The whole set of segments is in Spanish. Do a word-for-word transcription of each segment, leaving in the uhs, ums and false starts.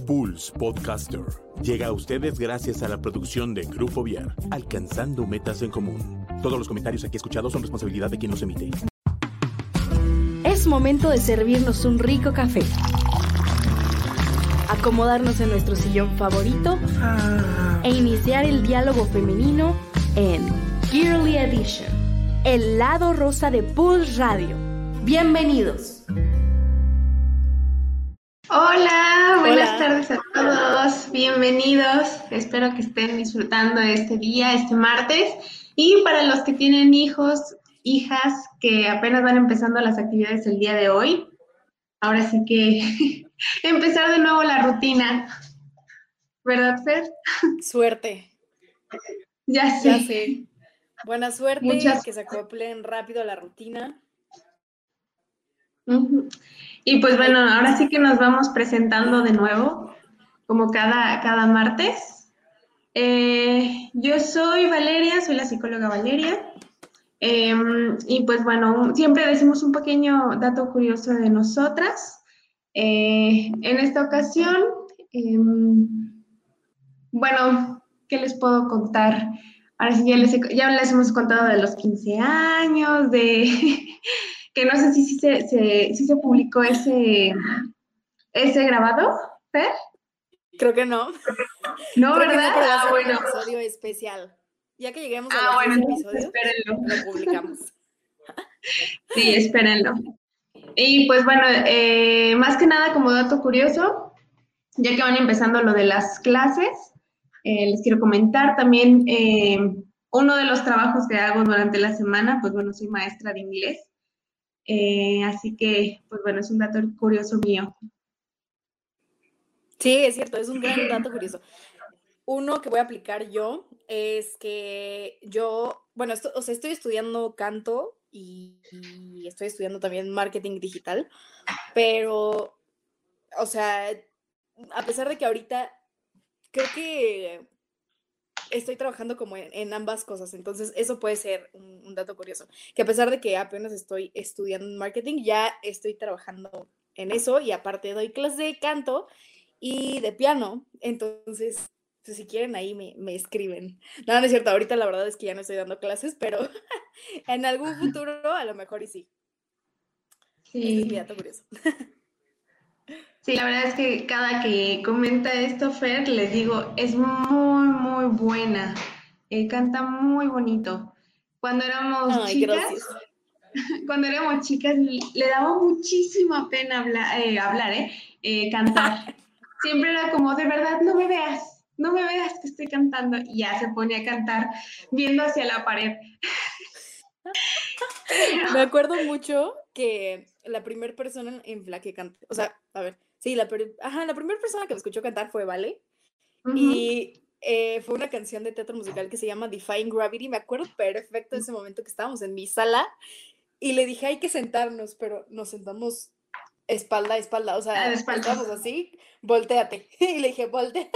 Pulse Podcaster llega a ustedes gracias a la producción de Grupo Viar, alcanzando metas en común. Todos los comentarios aquí escuchados son responsabilidad de quien los emite. Es momento de servirnos un rico café, acomodarnos en nuestro sillón favorito e iniciar el diálogo femenino en Girly Edition, el lado rosa de Pulse Radio. ¡Bienvenidos! Hola, buenas Hola. tardes a todos, bienvenidos. Espero que estén disfrutando de este día, este martes. Y para los que tienen hijos, hijas que apenas van empezando las actividades el día de hoy, ahora sí que empezar de nuevo la rutina, ¿verdad, Fer? Suerte. Ya sé. Ya sé. Buena suerte, Muchas... que se acoplen rápido a la rutina. Uh-huh. Y pues bueno, ahora sí que nos vamos presentando de nuevo, como cada, cada martes. Eh, yo soy Valeria, soy la psicóloga Valeria. Eh, y pues bueno, siempre decimos un pequeño dato curioso de nosotras. Eh, en esta ocasión, eh, bueno, ¿qué les puedo contar? Ahora sí, ya les, he, ya les hemos contado de los quince años, de... que no sé si, si, se, se, si se publicó ese, ese grabado, Fer. Creo que no. No, Creo ¿verdad? Que ah, bueno. Un episodio especial. Ya que lleguemos ah, a bueno, episodio, espérenlo. Lo publicamos. Sí, espérenlo. Y pues bueno, eh, más que nada como dato curioso, ya que van empezando lo de las clases, eh, les quiero comentar también eh, uno de los trabajos que hago durante la semana, pues bueno, soy maestra de inglés. Eh, así que, pues bueno, es un dato curioso mío. Sí, es cierto, es un gran dato curioso. Uno que voy a aplicar yo es que yo, bueno, esto, o sea, estoy estudiando canto y, y estoy estudiando también marketing digital, pero, o sea, a pesar de que ahorita creo que estoy trabajando como en, en ambas cosas, entonces eso puede ser un, un dato curioso, que a pesar de que apenas estoy estudiando marketing, ya estoy trabajando en eso y aparte doy clases de canto y de piano, entonces pues si quieren ahí me, me escriben. No, no es cierto, ahorita la verdad es que ya no estoy dando clases, pero en algún futuro a lo mejor y sí. Sí. Este es mi dato curioso. Sí, la verdad es que cada que comenta esto, Fer, les digo, es muy, muy buena. Eh, canta muy bonito. Cuando éramos Ay, chicas, gracias. cuando éramos chicas, le daba muchísima pena hablar, eh, hablar eh, eh, cantar. Siempre era como, de verdad, no me veas, no me veas que estoy cantando. Y ya se ponía a cantar viendo hacia la pared. Pero... Me acuerdo mucho que la primera persona en la que canté, o sea, a ver, sí, la, per- Ajá, la primera persona que me escuchó cantar fue Vale, uh-huh. y eh, fue una canción de teatro musical que se llama Defying Gravity. Me acuerdo perfecto de ese momento que estábamos en mi sala y le dije, hay que sentarnos, pero nos sentamos espalda a espalda, o sea, estábamos así, volteate, y le dije, volteate,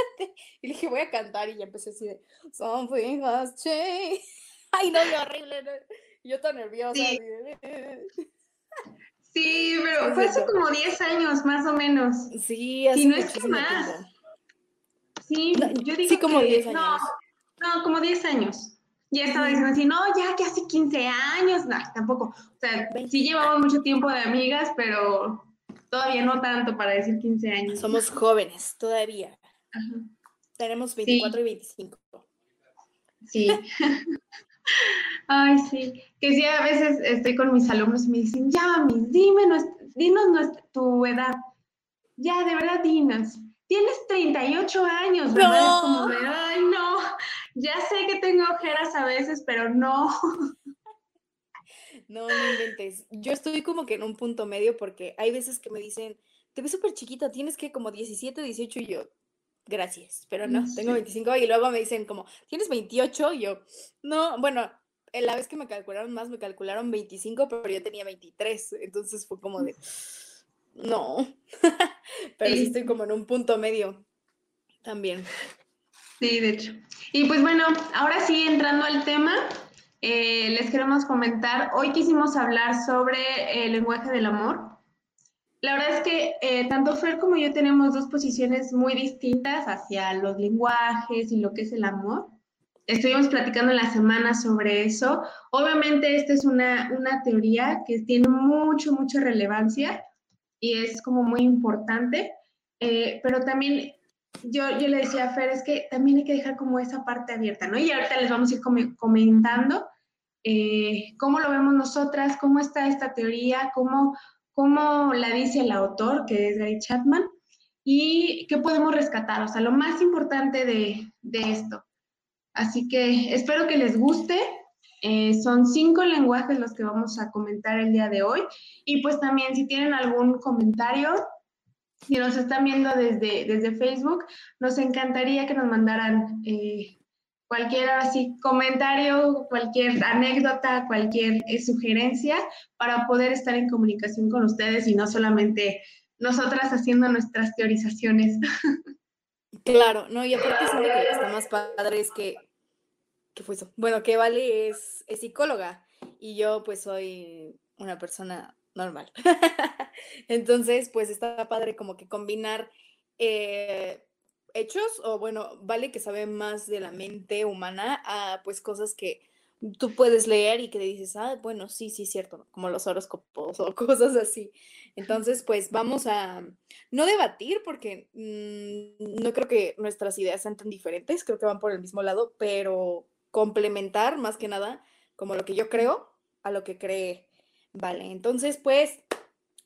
y le dije, voy a cantar, y ya empecé así de, something has changed, ay no, qué horrible, no. Yo tan nerviosa. Sí, sí, pero fue hace como diez años, más o menos. Sí, así. Si no es que más. Tiempo. Sí, no, yo digo sí, como que, diez años. No, no, como diez años. Ya estaba diciendo así, no, ya que hace quince años. No, tampoco. O sea, sí llevamos mucho tiempo de amigas, pero todavía no tanto para decir quince años. Somos jóvenes, todavía. Ajá. Tenemos veinticuatro sí. y veinticinco. Sí. Ay, sí, que sí, a veces estoy con mis alumnos y me dicen, ya, mami, dime, nuestra, dinos nuestra, tu edad. Ya, de verdad, dinos. Tienes treinta y ocho años, ¿verdad? No. Es como de, ay, no, ya sé que tengo ojeras a veces, pero no. No, no inventes. Yo estoy como que en un punto medio porque hay veces que me dicen, te ves súper chiquita, tienes que como diecisiete, dieciocho, y yo... Gracias, pero no, tengo veinticinco y luego me dicen como, ¿tienes veintiocho? Y yo, no, bueno, la vez que me calcularon más, me calcularon veinticinco, pero yo tenía veintitrés, entonces fue como de, no, pero sí estoy como en un punto medio también. Sí, de hecho. Y pues bueno, ahora sí, entrando al tema, eh, les queremos comentar, hoy quisimos hablar sobre el lenguaje del amor. La verdad es que eh, tanto Fer como yo tenemos dos posiciones muy distintas hacia los lenguajes y lo que es el amor. Estuvimos platicando en la semana sobre eso. Obviamente esta es una, una teoría que tiene mucho, mucha relevancia y es como muy importante, eh, pero también yo, yo le decía a Fer, es que también hay que dejar como esa parte abierta, ¿no? Y ahorita les vamos a ir com- comentando eh, cómo lo vemos nosotras, cómo está esta teoría, cómo, cómo la dice el autor, que es Gary Chapman, y qué podemos rescatar, o sea, lo más importante de, de esto. Así que espero que les guste. Eh, son cinco lenguajes los que vamos a comentar el día de hoy. Y pues también si tienen algún comentario, si nos están viendo desde, desde Facebook, nos encantaría que nos mandaran eh, cualquier así, comentario, cualquier anécdota, cualquier eh, sugerencia para poder estar en comunicación con ustedes y no solamente nosotras haciendo nuestras teorizaciones. Claro, no, y aparte siento que lo que está más padre es que, ¿qué fue eso? Bueno, que Vale es, es psicóloga y yo pues soy una persona normal. Entonces, pues está padre como que combinar eh, hechos o bueno, Vale que sabe más de la mente humana a pues cosas que tú puedes leer y que te dices, ah, bueno, sí, sí, cierto, como los horóscopos o cosas así. Entonces, pues vamos a no debatir porque mmm, no creo que nuestras ideas sean tan diferentes, creo que van por el mismo lado, pero complementar más que nada como lo que yo creo a lo que cree Vale. Entonces, pues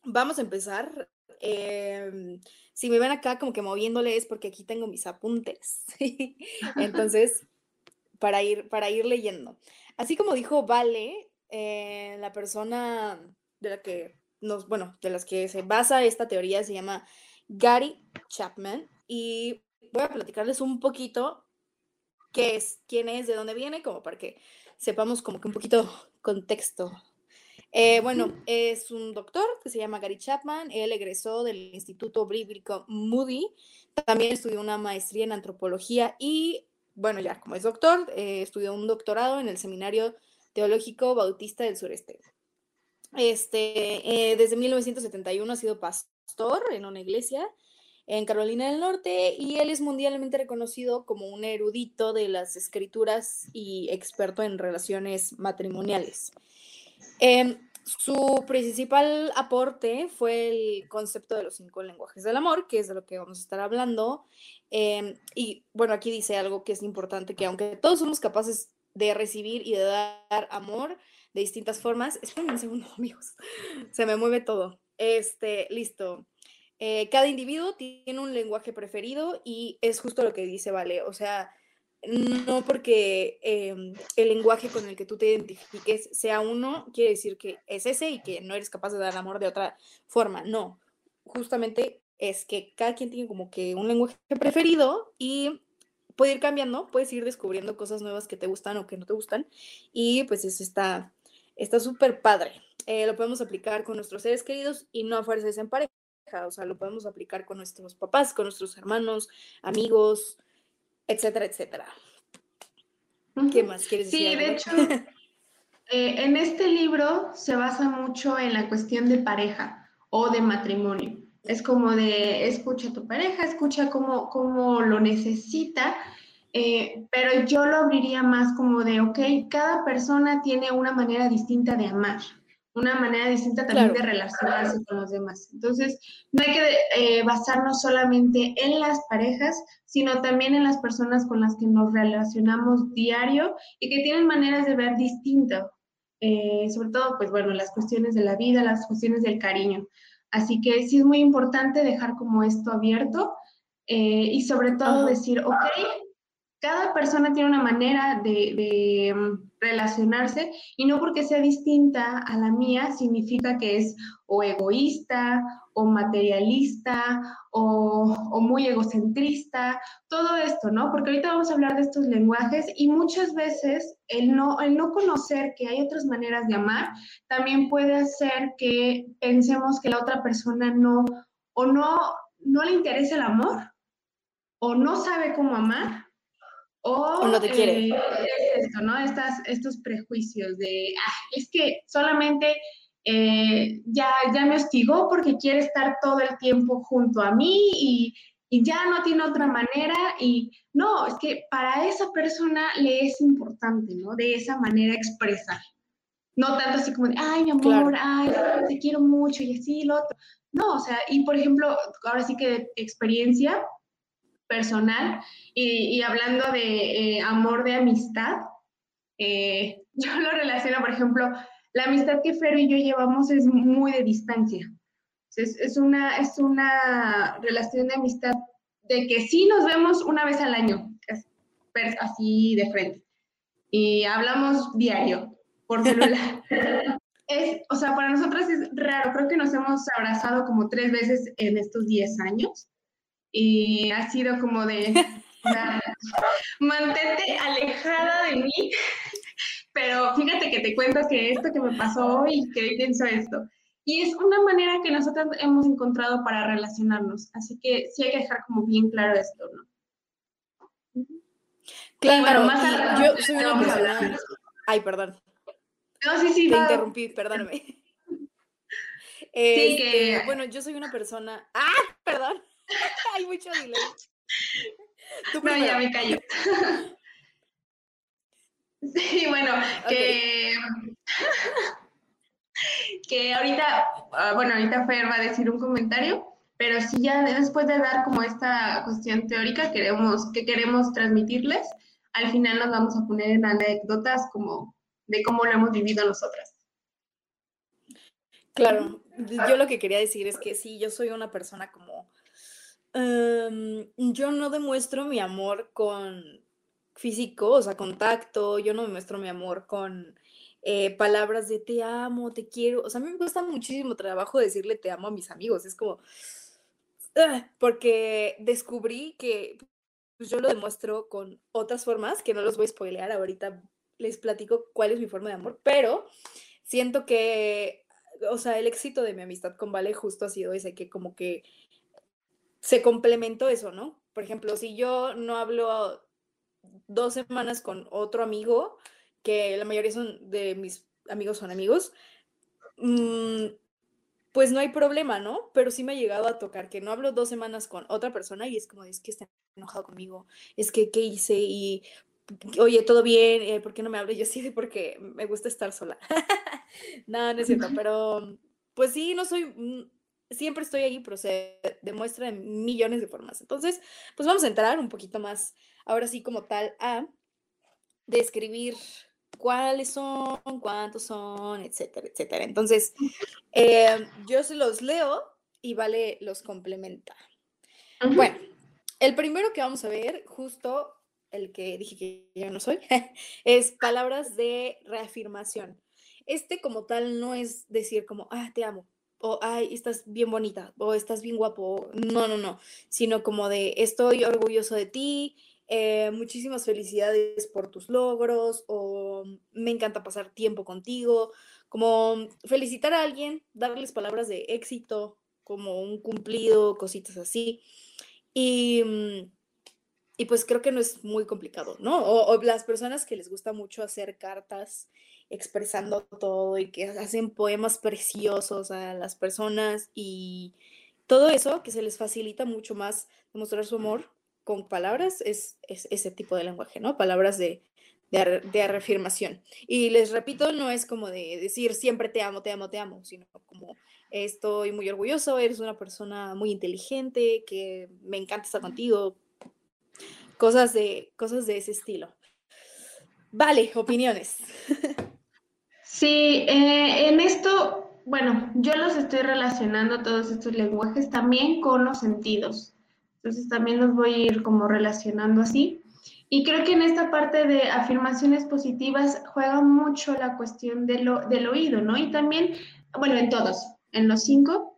vamos a empezar. Eh, si me ven acá como que moviéndole es porque aquí tengo mis apuntes. Entonces, para ir, para ir leyendo. Así como dijo Vale, eh, la persona de la que nos, bueno, de las que se basa esta teoría se llama Gary Chapman y voy a platicarles un poquito qué es, quién es, de dónde viene, como para que sepamos como que un poquito contexto. Eh, bueno, es un doctor que se llama Gary Chapman, él egresó del Instituto Bíblico Moody, también estudió una maestría en antropología y bueno, ya como es doctor, eh, estudió un doctorado en el Seminario Teológico Bautista del Sureste. Este, eh, desde mil novecientos setenta y uno ha sido pastor en una iglesia en Carolina del Norte y él es mundialmente reconocido como un erudito de las escrituras y experto en relaciones matrimoniales. Eh, su principal aporte fue el concepto de los cinco lenguajes del amor, que es de lo que vamos a estar hablando. Eh, y bueno, aquí dice algo que es importante, que aunque todos somos capaces de recibir y de dar amor de distintas formas, esperen un segundo, amigos, se me mueve todo, este, listo, eh, cada individuo tiene un lenguaje preferido y es justo lo que dice Vale, o sea, no porque eh, el lenguaje con el que tú te identifiques sea uno, quiere decir que es ese y que no eres capaz de dar amor de otra forma, no, justamente es que cada quien tiene como que un lenguaje preferido y puede ir cambiando, puedes ir descubriendo cosas nuevas que te gustan o que no te gustan y pues eso está está súper padre. Eh, lo podemos aplicar con nuestros seres queridos y no a fuerzas en pareja, o sea, lo podemos aplicar con nuestros papás, con nuestros hermanos, amigos, etcétera, etcétera. Uh-huh. ¿Qué más quieres decir? Sí, de hecho, eh, en este libro se basa mucho en la cuestión de pareja o de matrimonio. Es como de escucha a tu pareja, escucha cómo, cómo lo necesita, eh, pero yo lo abriría más como de, ok, cada persona tiene una manera distinta de amar, una manera distinta también claro. de relacionarse con los demás. Entonces, no hay que eh, basarnos solamente en las parejas, sino también en las personas con las que nos relacionamos diario y que tienen maneras de ver distinto, eh, sobre todo, pues bueno, las cuestiones de la vida, las cuestiones del cariño. Así que sí es muy importante dejar como esto abierto eh, y sobre todo decir, ok, cada persona tiene una manera de, de relacionarse y no porque sea distinta a la mía significa que es o egoísta o materialista o, o muy egocentrista, todo esto, ¿no? Porque ahorita vamos a hablar de estos lenguajes y muchas veces el no, el no conocer que hay otras maneras de amar también puede hacer que pensemos que la otra persona no, o no, no le interesa el amor, o no sabe cómo amar, o, o no te quiere. Eh, esto, ¿no? Estas, estos prejuicios de, ah, es que solamente eh, ya, ya me hostigó porque quiere estar todo el tiempo junto a mí y, y ya no tiene otra manera. Y no, es que para esa persona le es importante, ¿no? De esa manera expresar. No tanto así como de, ay, mi amor, claro. ay, te quiero mucho y así, lo otro. No, o sea, y por ejemplo, ahora sí que de experiencia personal y, y hablando de eh, amor de amistad, eh, yo lo relaciono, por ejemplo, la amistad que Fer y yo llevamos es muy de distancia. Es, es, una, es una relación de amistad de que sí nos vemos una vez al año, así de frente, y hablamos diario por celular. Es, o sea, para nosotras es raro, creo que nos hemos abrazado como tres veces en estos diez años y ha sido como de, o sea, mantente alejada de mí, pero fíjate que te cuento que esto que me pasó hoy y que hoy pienso esto. Y es una manera que nosotras hemos encontrado para relacionarnos, así que sí hay que dejar como bien claro esto, ¿no? Claro, bueno, más adelante, yo soy una persona... Ay, perdón. No, sí, sí, Te no. interrumpí, perdóname. Eh, sí, que... eh, bueno, yo soy una persona... ¡Ah, perdón! Hay mucho delay. Tú no, ya me callo. Sí, bueno, okay. que... que ahorita, bueno, ahorita Fer va a decir un comentario, pero sí ya después de dar como esta cuestión teórica queremos, que queremos transmitirles, al final nos vamos a poner en anécdotas como... de cómo lo hemos vivido nosotras. Claro, yo lo que quería decir es que sí, yo soy una persona como... Um, yo no demuestro mi amor con físico, o sea, con tacto, yo no demuestro mi amor con eh, palabras de te amo, te quiero. O sea, a mí me cuesta muchísimo trabajo decirle te amo a mis amigos, es como... Uh, porque descubrí que yo lo demuestro con otras formas, que no los voy a spoilear ahorita, les platico cuál es mi forma de amor, pero siento que, o sea, el éxito de mi amistad con Vale justo ha sido ese, que como que se complementó eso, ¿no? Por ejemplo, si yo no hablo dos semanas con otro amigo, que la mayoría son de mis amigos son amigos, pues no hay problema, ¿no? Pero sí me ha llegado a tocar que no hablo dos semanas con otra persona y es como, es que está enojado conmigo, es que qué hice y... Oye, ¿todo bien? Eh, ¿Por qué no me hablo? Yo sí, de porque me gusta estar sola. No, no es cierto, pero pues sí, no soy, siempre estoy ahí, pero se demuestra en millones de formas. Entonces, pues vamos a entrar un poquito más, ahora sí como tal, a describir cuáles son, cuántos son, etcétera, etcétera. Entonces, eh, yo se los leo y Vale los complementa. Uh-huh. Bueno, el primero que vamos a ver, justo... el que dije que yo no soy, es palabras de reafirmación. Este como tal no es decir como, ah, te amo, o ay, estás bien bonita, o estás bien guapo, no, no, no, sino como de estoy orgulloso de ti, eh, muchísimas felicidades por tus logros, o me encanta pasar tiempo contigo, como felicitar a alguien, darles palabras de éxito, como un cumplido, cositas así. Y... Y pues creo que no es muy complicado, ¿no? O, o las personas que les gusta mucho hacer cartas expresando todo y que hacen poemas preciosos a las personas y todo eso, que se les facilita mucho más demostrar su amor con palabras, es, es ese tipo de lenguaje, ¿no? Palabras de, de, de reafirmación. Y les repito, no es como de decir siempre te amo, te amo, te amo, sino como estoy muy orgulloso, eres una persona muy inteligente, que me encanta estar contigo, Cosas de, cosas de ese estilo. Vale, opiniones. Sí, eh, en esto, bueno, yo los estoy relacionando todos estos lenguajes también con los sentidos. Entonces también los voy a ir como relacionando así. Y creo que en esta parte de afirmaciones positivas juega mucho la cuestión de lo, del oído, ¿no? Y también, bueno, en todos, en los cinco.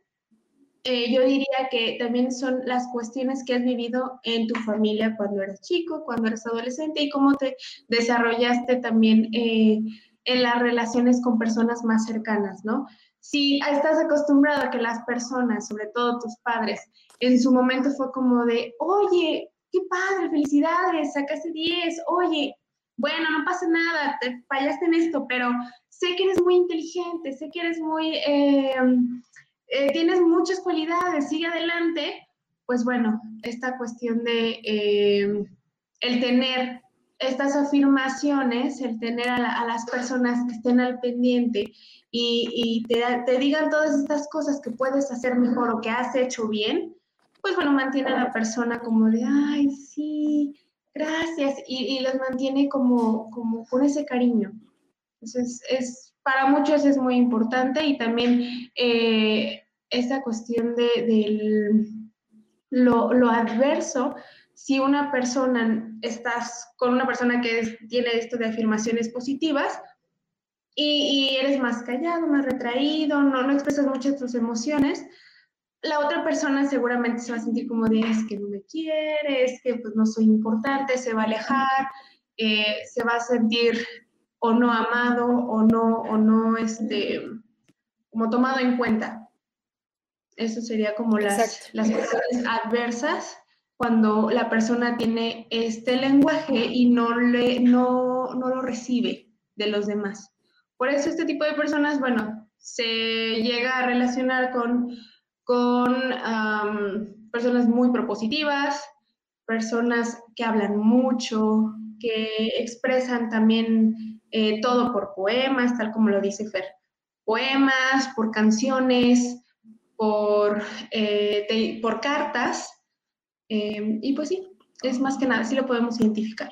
Eh, yo diría que también son las cuestiones que has vivido en tu familia cuando eras chico, cuando eras adolescente y cómo te desarrollaste también eh, en las relaciones con personas más cercanas, ¿no? Si estás acostumbrado a que las personas, sobre todo tus padres, en su momento fue como de, oye, qué padre, felicidades, sacaste diez, oye, bueno, no pasa nada, te fallaste en esto, pero sé que eres muy inteligente, sé que eres muy, eh, eh, tienes muchas cualidades, sigue adelante. Pues bueno, esta cuestión de eh, el tener estas afirmaciones, el tener a, la, a las personas que estén al pendiente y, y te, te digan todas estas cosas que puedes hacer mejor o que has hecho bien, pues bueno, mantiene a la persona como de, ay, sí, gracias, y, y los mantiene como, como con ese cariño. Entonces, es, para muchos es muy importante, y también eh, esa cuestión de, del, lo, lo adverso. Si una persona, estás con una persona que tiene esto de afirmaciones positivas y, y eres más callado, más retraído, no, no expresas muchas tus emociones, la otra persona seguramente se va a sentir como de, es que no me quiere, es que pues, no soy importante, se va a alejar, eh, se va a sentir o no amado o no, o no este, como tomado en cuenta. Eso sería como las, las cuestiones adversas, cuando la persona tiene este lenguaje y no, le, no, no lo recibe de los demás. Por eso este tipo de personas, bueno, se llega a relacionar con, con um, personas muy propositivas, personas que hablan mucho, que expresan también eh, todo por poemas, tal como lo dice Fer. Poemas, por canciones, por, eh, te, por cartas. Eh, y pues sí, es más que nada, sí lo podemos identificar.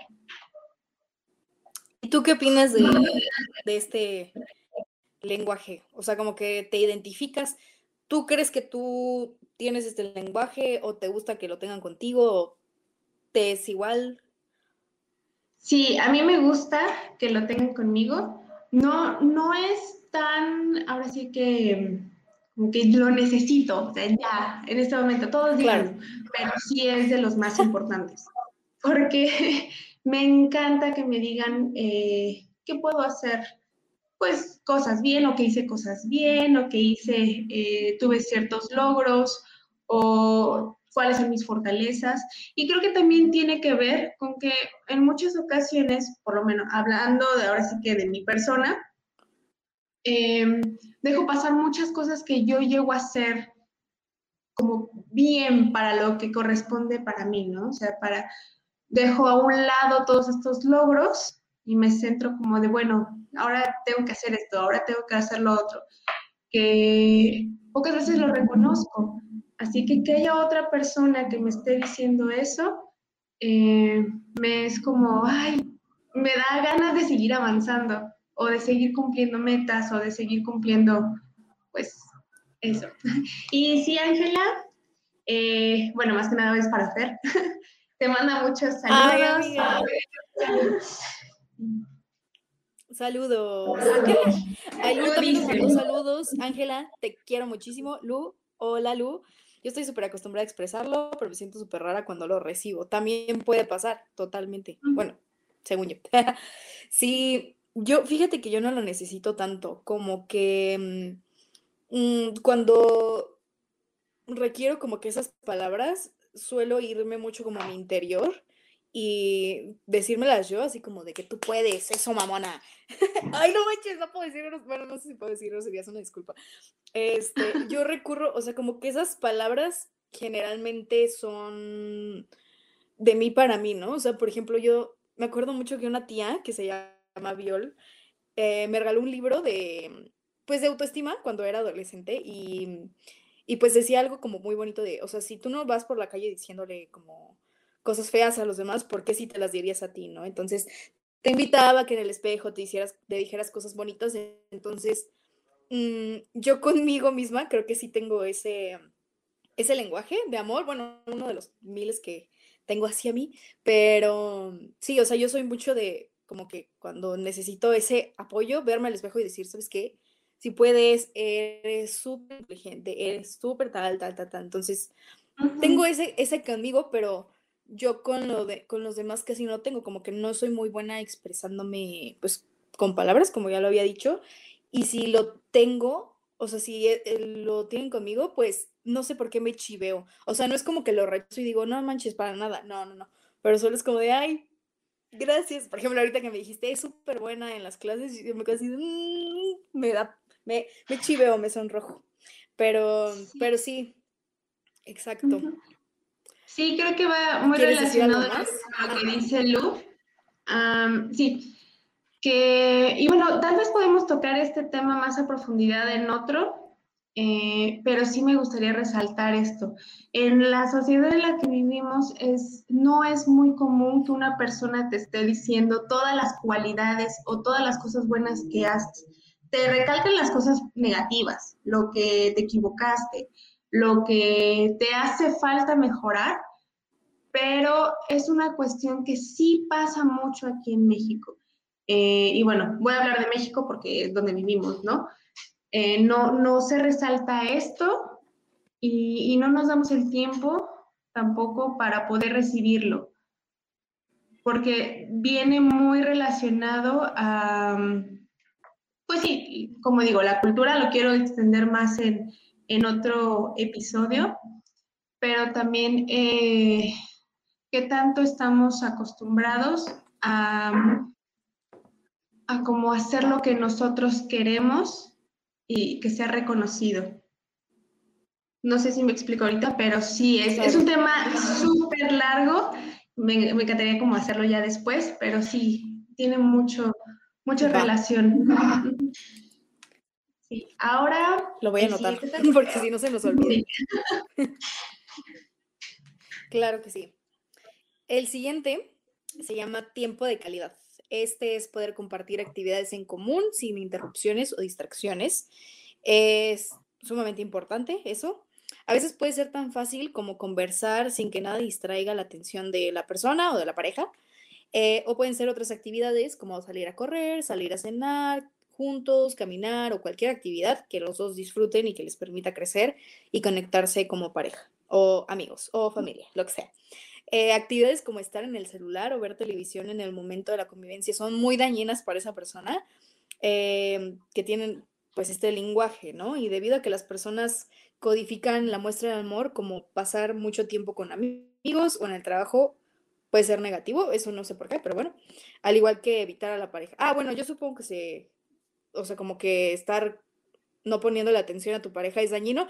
¿Y tú qué opinas de, de este lenguaje? O sea, como que te identificas, ¿tú crees que tú tienes este lenguaje o te gusta que lo tengan contigo? ¿O te es igual? Sí, a mí me gusta que lo tengan conmigo. No, no es tan, ahora sí que... como que lo necesito, o sea, ya, en este momento, todos días, claro. Pero sí es de los más importantes, porque me encanta que me digan eh, qué puedo hacer, pues, cosas bien, o que hice cosas bien, o que hice, eh, tuve ciertos logros, o cuáles son mis fortalezas, y creo que también tiene que ver con que en muchas ocasiones, por lo menos hablando de ahora sí que de mi persona, Eh, dejo pasar muchas cosas que yo llego a hacer como bien para lo que corresponde para mí, ¿no? O sea, para, dejo a un lado todos estos logros y me centro como de, bueno, ahora tengo que hacer esto, ahora tengo que hacer lo otro, que pocas veces lo reconozco. Así que que haya otra persona que me esté diciendo eso, eh, me es como, ay, me da ganas de seguir avanzando, o de seguir cumpliendo metas, o de seguir cumpliendo, pues, eso. Y sí, Ángela, eh, bueno, más que nada es para Fer, te manda muchos saludos. Ay, saludos. Saludos. A Lu también mandó saludos. Ángela, te quiero muchísimo. Lu, hola Lu. Yo estoy súper acostumbrada a expresarlo, pero me siento súper rara cuando lo recibo. También puede pasar, totalmente. Uh-huh. Bueno, según yo. Sí. Yo, fíjate que yo no lo necesito tanto, como que mmm, cuando requiero como que esas palabras, suelo irme mucho como a mi interior y decírmelas yo, así como de que tú puedes, eso mamona. Ay, no manches, no puedo decir, bueno, no sé si puedo decir, sería una disculpa. Este, yo recurro, o sea, como que esas palabras generalmente son de mí para mí, ¿no? O sea, por ejemplo, yo me acuerdo mucho que una tía que se llama Viol, eh, me regaló un libro de, pues, de autoestima cuando era adolescente y, y pues decía algo como muy bonito de, o sea, si tú no vas por la calle diciéndole como cosas feas a los demás, ¿por qué si te las dirías a ti, no? Entonces te invitaba a que en el espejo te hicieras, te dijeras cosas bonitas. Entonces mmm, yo conmigo misma creo que sí tengo ese, ese lenguaje de amor, bueno, uno de los miles que tengo hacia mí, pero sí, o sea, yo soy mucho de como que cuando necesito ese apoyo, verme al espejo y decir, ¿sabes qué? Si puedes, eres súper inteligente, eres súper tal, tal, tal, tal. Entonces, uh-huh, tengo ese, ese conmigo, pero yo con, lo de, con los demás casi no tengo, como que no soy muy buena expresándome, pues, con palabras, como ya lo había dicho. Y si lo tengo, o sea, si lo tienen conmigo, pues, no sé por qué me chiveo. O sea, no es como que lo rechazo y digo, no manches, para nada, no, no, no. Pero solo es como de, ay, Gracias. Por ejemplo, ahorita que me dijiste, es súper buena en las clases, yo me quedo así, mmm, me da, me, me chiveo, me sonrojo. Pero sí, pero sí, exacto. Uh-huh. Sí, creo que va muy relacionado con lo que dice Lu. Um, sí, que, y bueno, tal vez podemos tocar este tema más a profundidad en otro, eh, pero sí me gustaría resaltar esto. En la sociedad en la que vivimos es, no es muy común que una persona te esté diciendo todas las cualidades o todas las cosas buenas que haces. Te recalcan las cosas negativas, lo que te equivocaste, lo que te hace falta mejorar, pero es una cuestión que sí pasa mucho aquí en México. Eh, y bueno, voy a hablar de México porque es donde vivimos, ¿no? Eh, no, no se resalta esto y, y no nos damos el tiempo tampoco para poder recibirlo, porque viene muy relacionado a, pues sí, como digo, la cultura lo quiero extender más en... en otro episodio, pero también eh, qué tanto estamos acostumbrados a, a como hacer lo que nosotros queremos y que sea reconocido. No sé si me explico ahorita, pero sí, es, es un tema súper largo, me, me encantaría como hacerlo ya después, pero sí, tiene mucho, mucha relación. Sí, ahora... Lo voy a anotar, sí, porque si no se nos olvida. Sí. Claro que sí. El siguiente se llama tiempo de calidad. Este es poder compartir actividades en común sin interrupciones o distracciones. Es sumamente importante eso. A veces puede ser tan fácil como conversar sin que nada distraiga la atención de la persona o de la pareja. Eh, o pueden ser otras actividades como salir a correr, salir a cenar, juntos, caminar o cualquier actividad que los dos disfruten y que les permita crecer y conectarse como pareja o amigos o familia, lo que sea. Eh, actividades como estar en el celular o ver televisión en el momento de la convivencia son muy dañinas para esa persona eh, que tienen pues este lenguaje, ¿no? Y debido a que las personas codifican la muestra de amor como pasar mucho tiempo con amigos o en el trabajo, puede ser negativo, eso no sé por qué, pero bueno, al igual que evitar a la pareja. Ah, bueno, yo supongo que se... O sea, como que estar no poniendo la atención a tu pareja es dañino,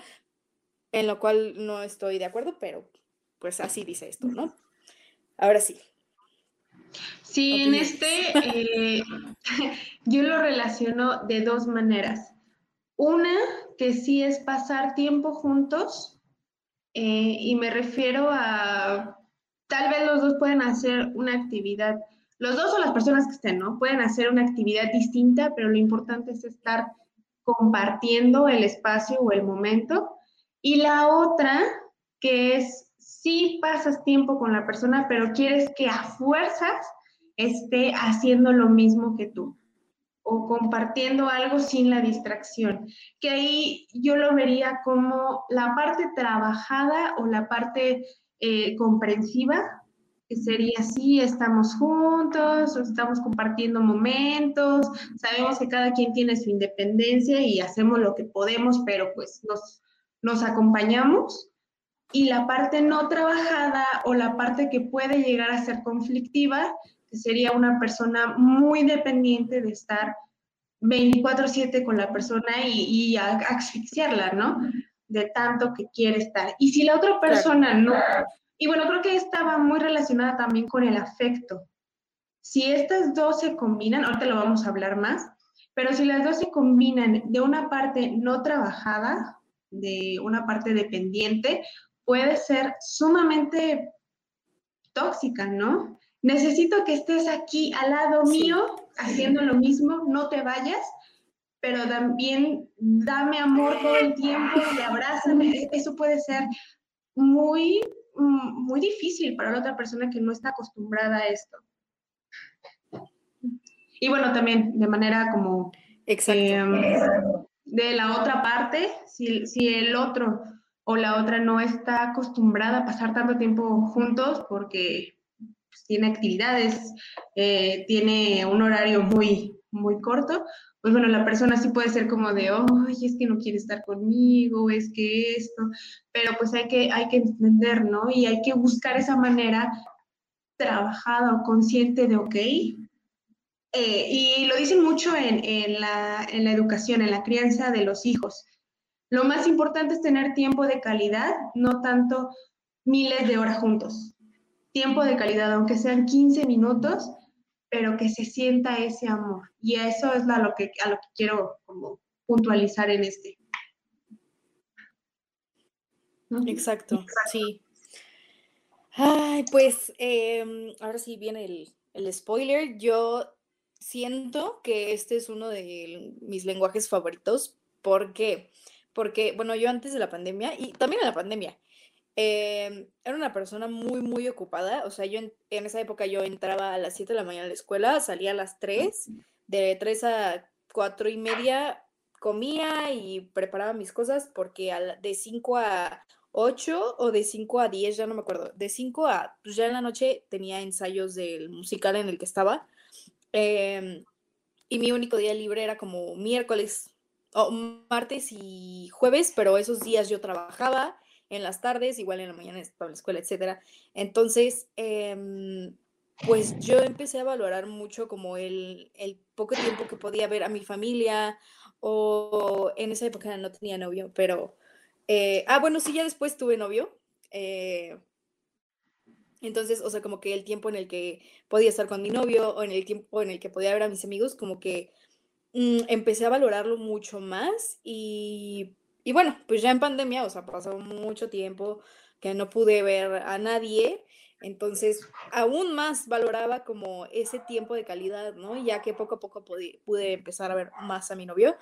en lo cual no estoy de acuerdo, pero pues así dice esto, ¿no? Ahora sí. Sí, en este eh, yo lo relaciono de dos maneras. Una, que sí es pasar tiempo juntos, eh, y me refiero a, tal vez los dos pueden hacer una actividad. Los dos o las personas que estén, ¿no? Pueden hacer una actividad distinta, pero lo importante es estar compartiendo el espacio o el momento. Y la otra, que es, sí pasas tiempo con la persona, pero quieres que a fuerzas esté haciendo lo mismo que tú o compartiendo algo sin la distracción. Que ahí yo lo vería como la parte trabajada o la parte eh, comprensiva, que sería así, estamos juntos, estamos compartiendo momentos, sabemos que cada quien tiene su independencia y hacemos lo que podemos, pero pues nos, nos acompañamos. Y la parte no trabajada o la parte que puede llegar a ser conflictiva, que sería una persona muy dependiente de estar veinticuatro siete con la persona y, y asfixiarla, ¿no? De tanto que quiere estar. Y si la otra persona no... Y bueno, creo que estaba muy relacionada también con el afecto. Si estas dos se combinan, ahorita lo vamos a hablar más, pero si las dos se combinan de una parte no trabajada, de una parte dependiente, puede ser sumamente tóxica, ¿no? Necesito que estés aquí al lado mío, haciendo lo mismo, no te vayas, pero también dame amor todo el tiempo y abrázame. Eso puede ser muy... muy difícil para la otra persona que no está acostumbrada a esto. Y bueno, también de manera como... Exacto. Eh, de la otra parte, si, si el otro o la otra no está acostumbrada a pasar tanto tiempo juntos porque pues, tiene actividades, eh, tiene un horario muy, muy corto, pues bueno, la persona sí puede ser como de, ay, es que no quiere estar conmigo, es que esto, pero pues hay que, hay que entender, ¿no? Y hay que buscar esa manera trabajado, consciente de ok. Eh, y lo dicen mucho en, en, la, en la educación, en la crianza de los hijos. Lo más importante es tener tiempo de calidad, no tanto miles de horas juntos. Tiempo de calidad, aunque sean quince minutos, pero que se sienta ese amor. Y eso es a lo que, a lo que quiero como puntualizar en este. ¿No? Exacto, Exacto, sí. Ay, pues eh, ahora sí viene el, el spoiler. Yo siento que este es uno de mis lenguajes favoritos. ¿Por qué? Porque, bueno, yo antes de la pandemia, y también en la pandemia, eh, era una persona muy, muy ocupada. O sea, yo en, en esa época yo entraba a las siete de la mañana a la escuela, salía a las tres, de tres a cuatro y media comía y preparaba mis cosas, porque a la, de cinco a ocho o de cinco a diez, ya no me acuerdo, de cinco a, pues ya en la noche tenía ensayos del musical en el que estaba, eh, y mi único día libre era como miércoles o martes y jueves, pero esos días yo trabajaba en las tardes, igual en la mañana estaba en la escuela, etcétera. Entonces, eh, pues yo empecé a valorar mucho como el, el poco tiempo que podía ver a mi familia, o en esa época no tenía novio, pero... Eh, ah, bueno, sí, ya después tuve novio. Eh, entonces, o sea, como que el tiempo en el que podía estar con mi novio, o en el tiempo en el que podía ver a mis amigos, como que mm, empecé a valorarlo mucho más. Y, y bueno, pues ya en pandemia, o sea, pasó mucho tiempo que no pude ver a nadie. Entonces, aún más valoraba como ese tiempo de calidad, ¿no? Ya que poco a poco pude, pude empezar a ver más a mi novio.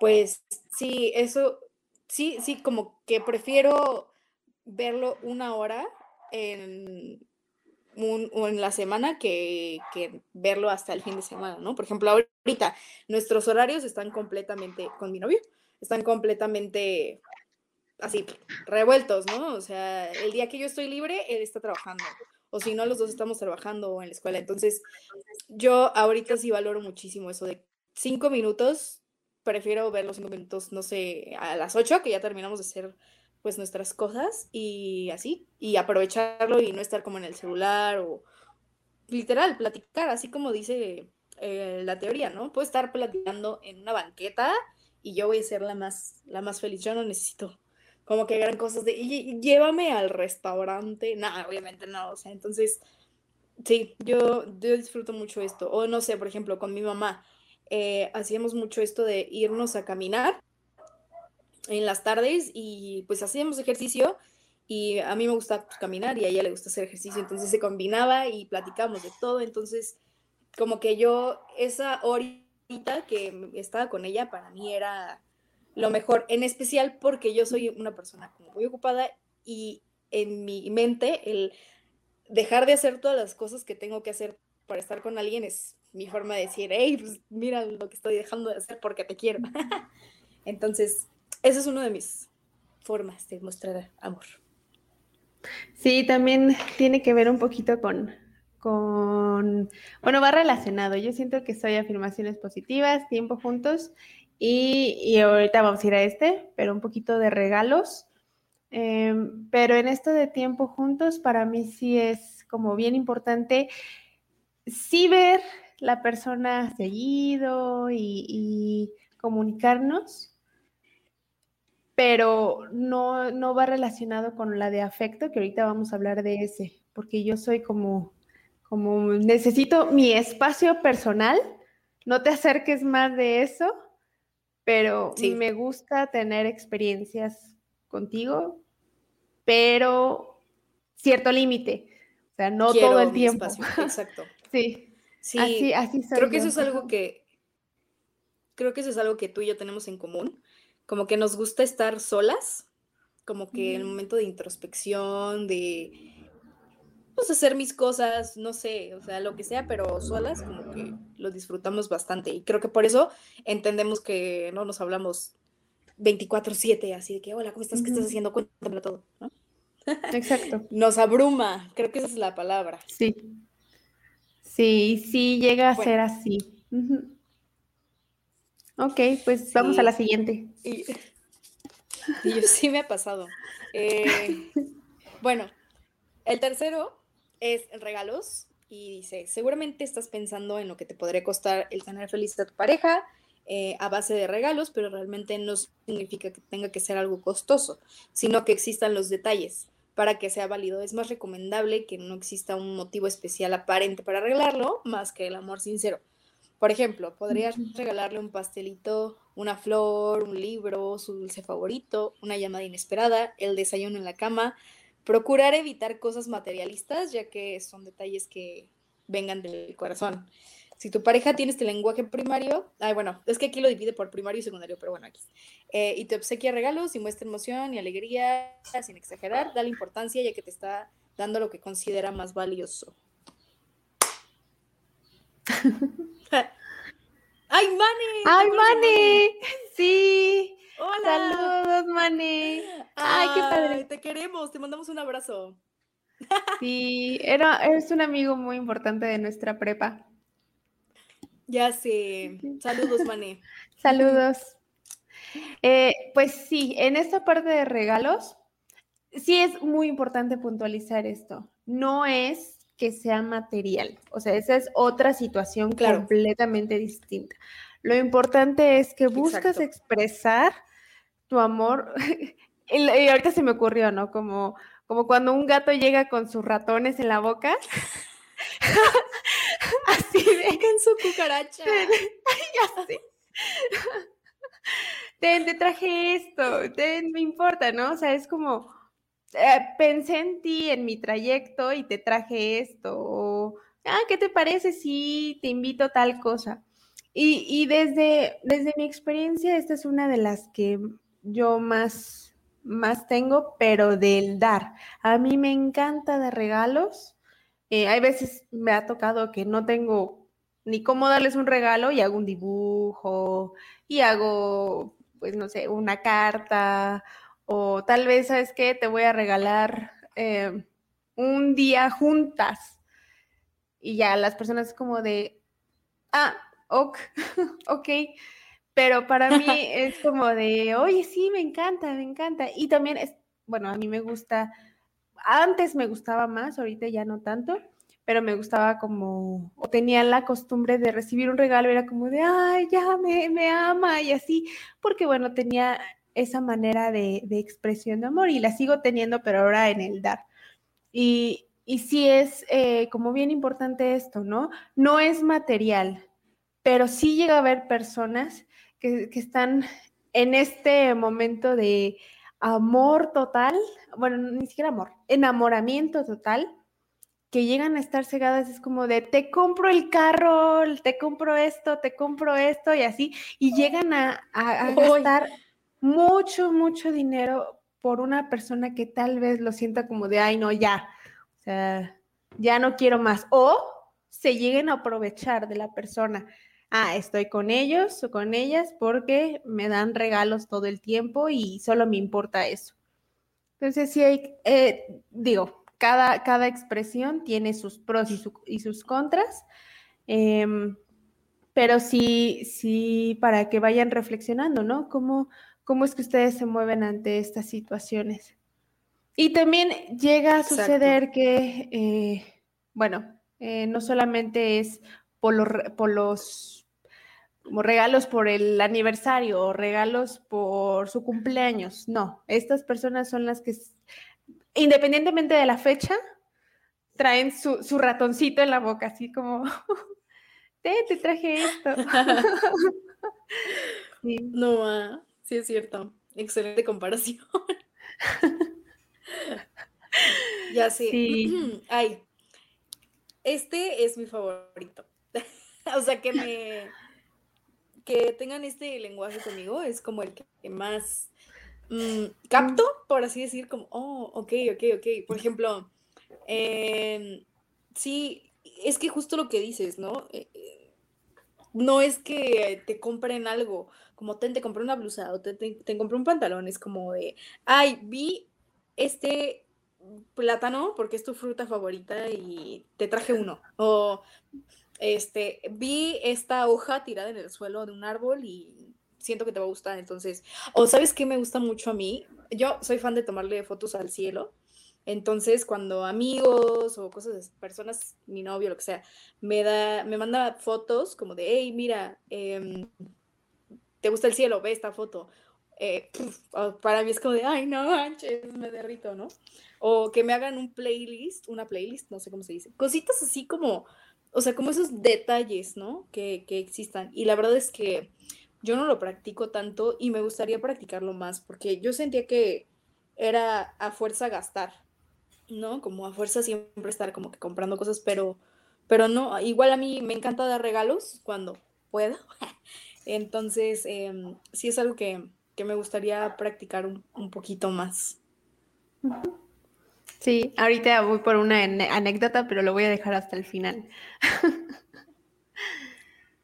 Pues sí, eso, sí, sí, como que prefiero verlo una hora en, un, en la semana que, que verlo hasta el fin de semana, ¿no? Por ejemplo, ahorita nuestros horarios están completamente, con mi novio, están completamente... así, revueltos, ¿no? O sea, el día que yo estoy libre, él está trabajando. O si no, los dos estamos trabajando en la escuela. Entonces, yo ahorita sí valoro muchísimo eso de cinco minutos. Prefiero ver los cinco minutos, no sé, a las ocho, que ya terminamos de hacer, pues, nuestras cosas y así. Y aprovecharlo y no estar como en el celular o, literal, platicar, así como dice eh, la teoría, ¿no? Puedo estar platicando en una banqueta y yo voy a ser la más, la más feliz. Yo no necesito... como que eran cosas de, llévame al restaurante. No, obviamente no, o sea, entonces, sí, yo, yo disfruto mucho esto. O no sé, por ejemplo, con mi mamá, eh, hacíamos mucho esto de irnos a caminar en las tardes y pues hacíamos ejercicio y a mí me gusta pues, caminar y a ella le gusta hacer ejercicio, entonces se combinaba y platicamos de todo, entonces como que yo esa horita que estaba con ella para mí era... lo mejor, en especial porque yo soy una persona como muy ocupada y en mi mente el dejar de hacer todas las cosas que tengo que hacer para estar con alguien es mi forma de decir, hey, pues mira lo que estoy dejando de hacer porque te quiero. Entonces, esa es una de mis formas de mostrar amor. Sí, también tiene que ver un poquito con... con bueno, va relacionado. Yo siento que soy afirmaciones positivas, tiempo juntos. Y, y ahorita vamos a ir a este, pero un poquito de regalos. Eh, pero en esto de tiempo juntos, para mí sí es como bien importante sí ver la persona seguido y, y comunicarnos, pero no, no va relacionado con la de afecto, que ahorita vamos a hablar de ese, porque yo soy como, como necesito mi espacio personal, no te acerques más de eso. Pero sí, me gusta tener experiencias contigo, pero cierto límite. O sea, no quiero todo el tiempo. Espacio. Exacto. Sí. Sí. Así, así soy creo yo. que eso es algo que creo que eso es algo que tú y yo tenemos en común. Como que nos gusta estar solas, como que mm. el momento de introspección, de pues hacer mis cosas, no sé, o sea, lo que sea, pero solas como que lo disfrutamos bastante. Y creo que por eso entendemos que no nos hablamos veinticuatro siete, así de que, hola, ¿cómo estás? ¿Qué estás haciendo? Cuéntamelo todo, ¿no? Exacto. Nos abruma, creo que esa es la palabra. Sí, sí, sí llega a bueno. ser así. Uh-huh. Ok, pues sí. Vamos a la siguiente. Y, y yo sí me ha pasado. Eh, bueno, el tercero es regalos y dice, seguramente estás pensando en lo que te podría costar el tener feliz a tu pareja eh, a base de regalos, pero realmente no significa que tenga que ser algo costoso, sino que existan los detalles para que sea válido. Es más recomendable que no exista un motivo especial aparente para arreglarlo más que el amor sincero. Por ejemplo, podrías regalarle un pastelito, una flor, un libro, su dulce favorito, una llamada inesperada, el desayuno en la cama. Procurar evitar cosas materialistas, ya que son detalles que vengan del corazón. Si tu pareja tiene este lenguaje primario, ay, bueno, es que aquí lo divide por primario y secundario, pero bueno, aquí. Eh, y te obsequia regalos y muestra emoción y alegría, sin exagerar, dale importancia, ya que te está dando lo que considera más valioso. ¡Ay, Mane! ¡Ay, Mane! ¡Sí! ¡Hola! ¡Saludos, Mane! ¡Ay, Ay, qué padre! Te queremos, te mandamos un abrazo. Sí, era, es un amigo muy importante de nuestra prepa. Ya sé. Saludos, Mane. Saludos. Eh, pues sí, en esta parte de regalos, sí es muy importante puntualizar esto. No es que sea material. O sea, esa es otra situación claro. completamente distinta. Lo importante es que buscas Exacto. expresar tu amor. Y ahorita se me ocurrió, ¿no? Como, como cuando un gato llega con sus ratones en la boca. Así de... En su cucaracha. Ya sé. Ten, te traje esto. Ten, me importa, ¿no? O sea, es como... Eh, pensé en ti, en mi trayecto y te traje esto, o, ah, ¿qué te parece si te invito tal cosa? Y, y desde, desde mi experiencia, esta es una de las que yo más, más tengo, pero del dar. A mí me encanta dar regalos, eh, hay veces me ha tocado que no tengo ni cómo darles un regalo y hago un dibujo, y hago, pues no sé, una carta, o tal vez, ¿sabes qué? Te voy a regalar eh, un día juntas. Y ya las personas como de, ah, ok, ok. Pero para mí es como de, oye, sí, me encanta, me encanta. Y también, es, bueno, a mí me gusta, antes me gustaba más, ahorita ya no tanto, pero me gustaba como, o tenía la costumbre de recibir un regalo, era como de, ay, ya me, me ama y así. Porque, bueno, tenía... esa manera de, de expresión de amor y la sigo teniendo, pero ahora en el dar. Y, y sí es eh, como bien importante esto, ¿no? No es material, pero sí llega a haber personas que, que están en este momento de amor total, bueno, ni siquiera amor, enamoramiento total, que llegan a estar cegadas, es como de, te compro el carro, te compro esto, te compro esto, y así, y llegan a, a, a gastar... mucho, mucho dinero por una persona que tal vez lo sienta como de, ay, no, ya, o sea, ya no quiero más. O se lleguen a aprovechar de la persona. Ah, estoy con ellos o con ellas porque me dan regalos todo el tiempo y solo me importa eso. Entonces, sí hay, eh, digo, cada, cada expresión tiene sus pros y, su, y sus contras, eh, pero sí, sí, para que vayan reflexionando, ¿no? ¿Cómo ¿Cómo es que ustedes se mueven ante estas situaciones? Y también llega a suceder Exacto. que, eh, bueno, eh, no solamente es por los, por los como regalos por el aniversario o regalos por su cumpleaños, no. Estas personas son las que, independientemente de la fecha, traen su, su ratoncito en la boca, así como, te, te traje esto. sí. No, uh... Sí, es cierto. Excelente comparación. ya sé. Sí. Ay, este es mi favorito. o sea, que me... Que tengan este lenguaje conmigo es como el que más mmm, capto, por así decir, como, oh, ok, ok, ok. Por ejemplo, eh, sí, es que justo lo que dices, ¿no? Eh, No es que te compren algo, como te, te compré una blusa o te, te, te compré un pantalón, es como de, ay, vi este plátano porque es tu fruta favorita y te traje uno. O este vi esta hoja tirada en el suelo de un árbol y siento que te va a gustar. Entonces, o ¿sabes qué me gusta mucho a mí? Yo soy fan de tomarle fotos al cielo Entonces, cuando amigos o cosas, personas, mi novio, lo que sea, me da, me manda fotos como de, hey, mira, eh, te gusta el cielo, ve esta foto. Eh, para mí es como de, ay, no manches, me derrito, ¿no? O que me hagan un playlist, una playlist, no sé cómo se dice. Cositas así como, o sea, como esos detalles, ¿no? Que, que existan. Y la verdad es que yo no lo practico tanto y me gustaría practicarlo más, porque yo sentía que era a fuerza gastar, ¿no? Como a fuerza siempre estar como que comprando cosas, pero, pero no, igual a mí me encanta dar regalos cuando puedo. Entonces, eh, sí es algo que, que me gustaría practicar un, un poquito más. Sí, ahorita voy por una anécdota, pero lo voy a dejar hasta el final.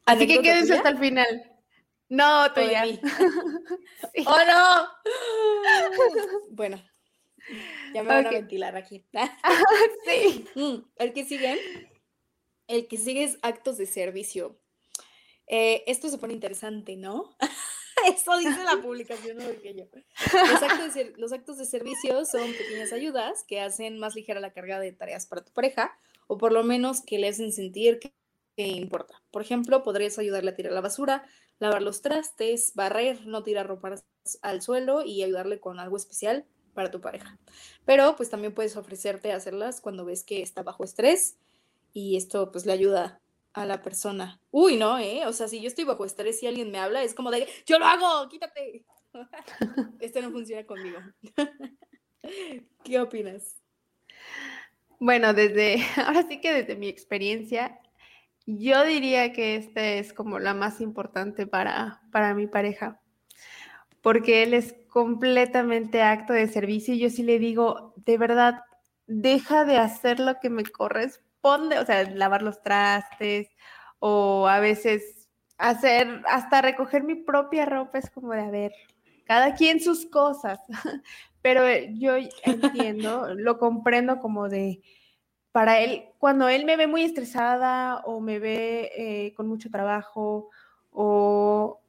Así que quédense tuya? Hasta el final. No, tuya. Sí. ¡Oh, no! Bueno. Ya me van okay. a ventilar aquí. Sí. El que sigue, el que sigue es actos de servicio. Eh, esto se pone interesante, ¿no? Eso dice la publicación, no lo que yo. Los actos, de, los actos de servicio son pequeñas ayudas que hacen más ligera la carga de tareas para tu pareja, o por lo menos que le hacen sentir que, que importa. Por ejemplo, podrías ayudarle a tirar la basura, lavar los trastes, barrer, no tirar ropa al suelo y ayudarle con algo especial para tu pareja. Pero pues también puedes ofrecerte a hacerlas cuando ves que está bajo estrés y esto pues le ayuda a la persona. Uy, no, eh, o sea, si yo estoy bajo estrés y alguien me habla, es como de, yo lo hago, quítate. Esto no funciona conmigo. ¿Qué opinas? Bueno, desde, ahora sí que desde mi experiencia, yo diría que esta es como la más importante para, para mi pareja, porque él es completamente acto de servicio. Yo sí le digo, de verdad, deja de hacer lo que me corresponde, o sea, lavar los trastes, o a veces hacer, hasta recoger mi propia ropa, es como de, a ver, cada quien sus cosas, pero yo entiendo, lo comprendo como de, para él, cuando él me ve muy estresada, o me ve eh, con mucho trabajo, o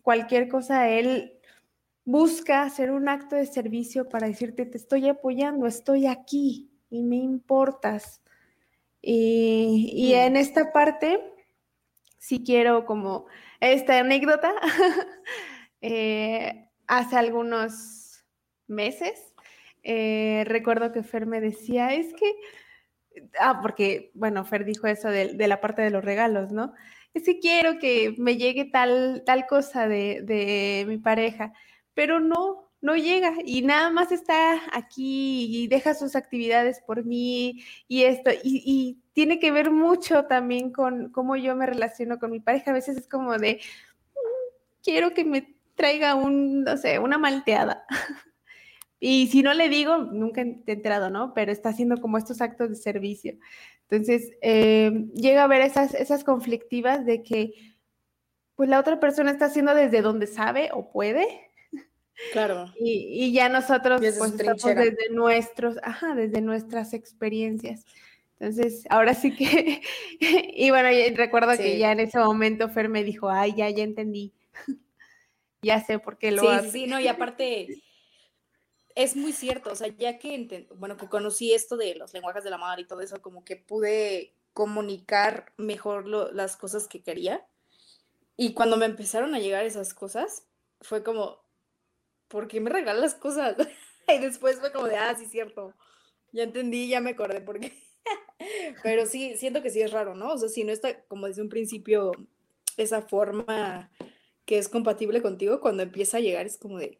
cualquier cosa, él busca hacer un acto de servicio para decirte, te estoy apoyando, estoy aquí y me importas. Y, y en esta parte, si quiero como esta anécdota, eh, hace algunos meses, eh, recuerdo que Fer me decía, es que, ah, porque, bueno, Fer dijo eso de, de la parte de los regalos, ¿no? Es que quiero que me llegue tal, tal cosa de, de mi pareja, pero no, no llega y nada más está aquí y deja sus actividades por mí y esto, y, y tiene que ver mucho también con cómo yo me relaciono con mi pareja. A veces es como de, quiero que me traiga un, no sé, una malteada. Y si no le digo, nunca te he enterado, ¿no? Pero está haciendo como estos actos de servicio. Entonces, eh, llega a haber esas, esas conflictivas de que, pues, la otra persona está haciendo desde donde sabe o puede. Claro. Y, y ya nosotros, desde pues, estamos desde nuestros, ajá, desde nuestras experiencias. Entonces, ahora sí que, y bueno, recuerdo sí. que ya en ese momento Fer me dijo, ay, ya, ya entendí. Ya sé por qué lo sí, hace. Sí, sí, no, y aparte... Es muy cierto, o sea, ya que, bueno, que conocí esto de los lenguajes del amor y todo eso, como que pude comunicar mejor lo, las cosas que quería. Y cuando me empezaron a llegar esas cosas, fue como, ¿por qué me regalas cosas? Y después fue como de, ah, sí, cierto, ya entendí, ya me acordé por qué. Pero sí, siento que sí es raro, ¿no? O sea, si no está como desde un principio esa forma que es compatible contigo, cuando empieza a llegar es como de,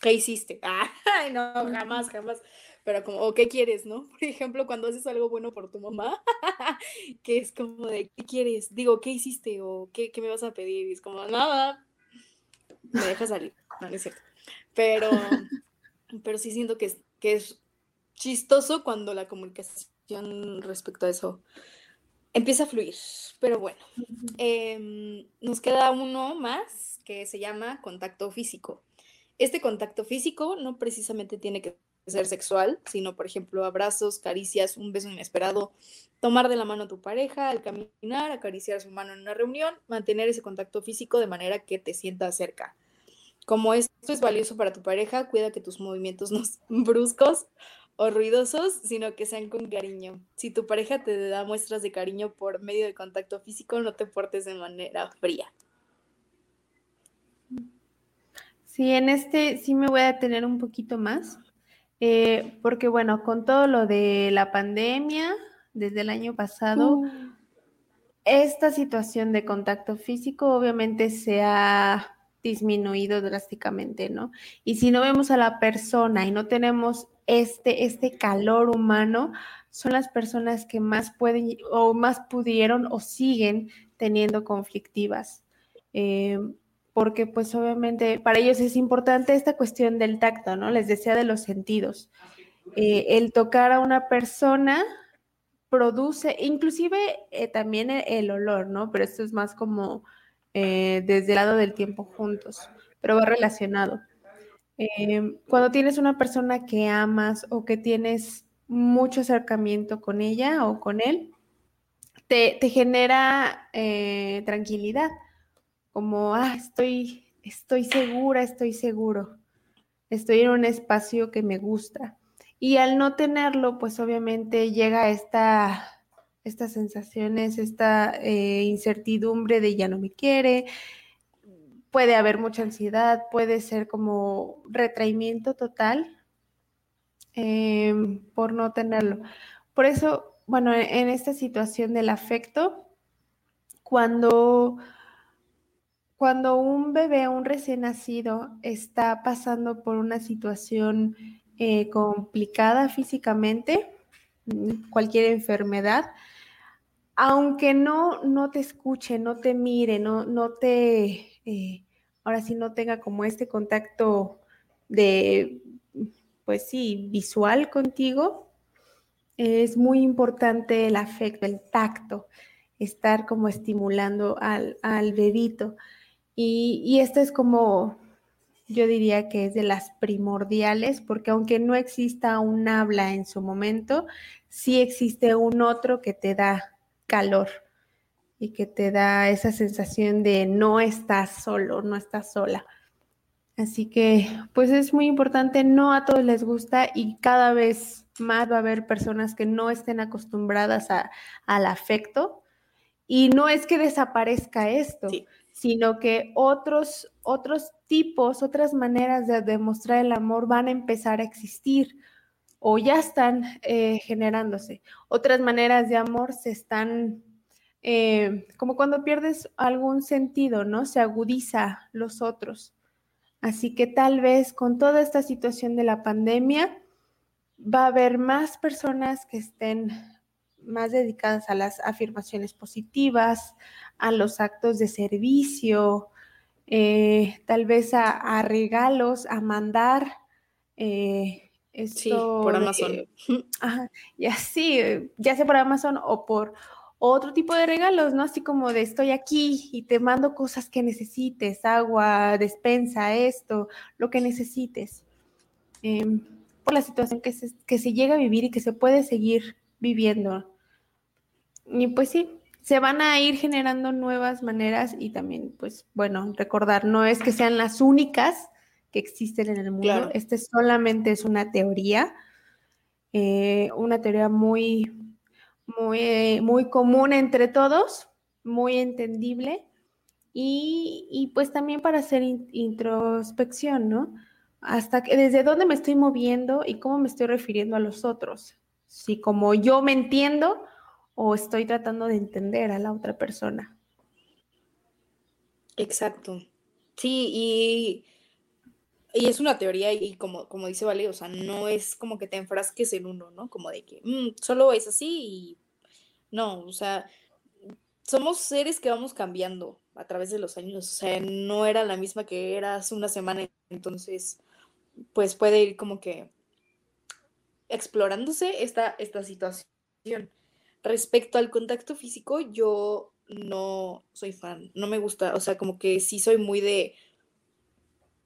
¿qué hiciste? Ay, no, jamás, jamás. Pero como, ¿o qué quieres, no? Por ejemplo, cuando haces algo bueno por tu mamá, que es como de, ¿qué quieres? Digo, ¿qué hiciste? ¿O qué, qué me vas a pedir? Y es como, nada, me dejas salir. No, no es cierto. Pero, pero sí siento que es, que es chistoso cuando la comunicación respecto a eso empieza a fluir. Pero bueno, eh, nos queda uno más que se llama contacto físico. Este contacto físico no precisamente tiene que ser sexual, sino, por ejemplo, abrazos, caricias, un beso inesperado, tomar de la mano a tu pareja al caminar, acariciar su mano en una reunión, mantener ese contacto físico de manera que te sientas cerca. Como esto es valioso para tu pareja, cuida que tus movimientos no sean bruscos o ruidosos, sino que sean con cariño. Si tu pareja te da muestras de cariño por medio de contacto físico, no te portes de manera fría. Sí, en este sí me voy a detener un poquito más, eh, porque bueno, con todo lo de la pandemia, desde el año pasado, uh. esta situación de contacto físico obviamente se ha disminuido drásticamente, ¿no? Y si no vemos a la persona y no tenemos este, este calor humano, son las personas que más pueden o más pudieron o siguen teniendo conflictivas. Eh, porque pues obviamente para ellos es importante esta cuestión del tacto, ¿no? Les decía de los sentidos. Eh, el tocar a una persona produce, inclusive eh, también el, el olor, ¿no? Pero esto es más como eh, desde el lado del tiempo juntos, pero va relacionado. Eh, cuando tienes una persona que amas o que tienes mucho acercamiento con ella o con él, te, te genera eh, tranquilidad. Como, ah, estoy, estoy segura, estoy seguro, estoy en un espacio que me gusta. Y al no tenerlo, pues obviamente llega esta, estas sensaciones, esta eh, incertidumbre de ya no me quiere, puede haber mucha ansiedad, puede ser como retraimiento total eh, por no tenerlo. Por eso, bueno, en esta situación del afecto, cuando... Cuando un bebé, un recién nacido, está pasando por una situación eh, complicada físicamente, cualquier enfermedad, aunque no, no te escuche, no te mire, no, no te, eh, ahora sí no tenga como este contacto de, pues sí, visual contigo, es muy importante el afecto, el tacto, estar como estimulando al, al bebito. Y, y esta es como, yo diría que es de las primordiales, porque aunque no exista un habla en su momento, sí existe un otro que te da calor y que te da esa sensación de no estás solo, no estás sola. Así que, pues es muy importante, no a todos les gusta y cada vez más va a haber personas que no estén acostumbradas a, al afecto. Y no es que desaparezca esto, sí, sino que otros, otros tipos, otras maneras de demostrar el amor van a empezar a existir o ya están eh, generándose. Otras maneras de amor se están, eh, como cuando pierdes algún sentido, ¿no? Se agudiza los otros. Así que tal vez con toda esta situación de la pandemia va a haber más personas que estén más dedicadas a las afirmaciones positivas, a los actos de servicio, eh, tal vez a, a regalos, a mandar eh, esto. Sí, por Amazon. Eh, ajá, y así, ya sea por Amazon o por otro tipo de regalos, ¿no? Así como de estoy aquí y te mando cosas que necesites, agua, despensa, esto, lo que necesites. Eh, por la situación que se, que se llega a vivir y que se puede seguir viviendo. Y pues sí, se van a ir generando nuevas maneras y también, pues bueno, recordar, no es que sean las únicas que existen en el mundo, claro. Este solamente es una teoría, eh, una teoría muy, muy, eh, muy común entre todos, muy entendible y, y pues también para hacer in- introspección, ¿no? Hasta que, desde dónde me estoy moviendo y cómo me estoy refiriendo a los otros, si como yo me entiendo o estoy tratando de entender a la otra persona. Exacto. Sí, y, y es una teoría y como, como dice Vale, o sea, no es como que te enfrasques en uno, ¿no? Como de que mmm, solo es así y no, o sea, somos seres que vamos cambiando a través de los años, o sea, no era la misma que era hace una semana, entonces pues puede ir como que explorándose esta, esta situación. Respecto al contacto físico, yo no soy fan, no me gusta, o sea, como que sí soy muy de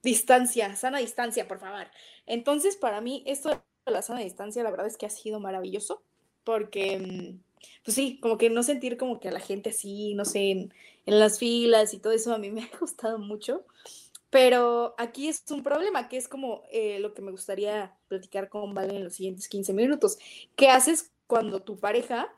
distancia, sana distancia, por favor. Entonces, para mí, esto de la sana distancia, la verdad es que ha sido maravilloso, porque, pues sí, como que no sentir como que a la gente así, no sé, en, en las filas y todo eso, a mí me ha gustado mucho. Pero aquí es un problema, que es como eh, lo que me gustaría platicar con Valen en los siguientes quince minutos. ¿Qué haces cuando tu pareja?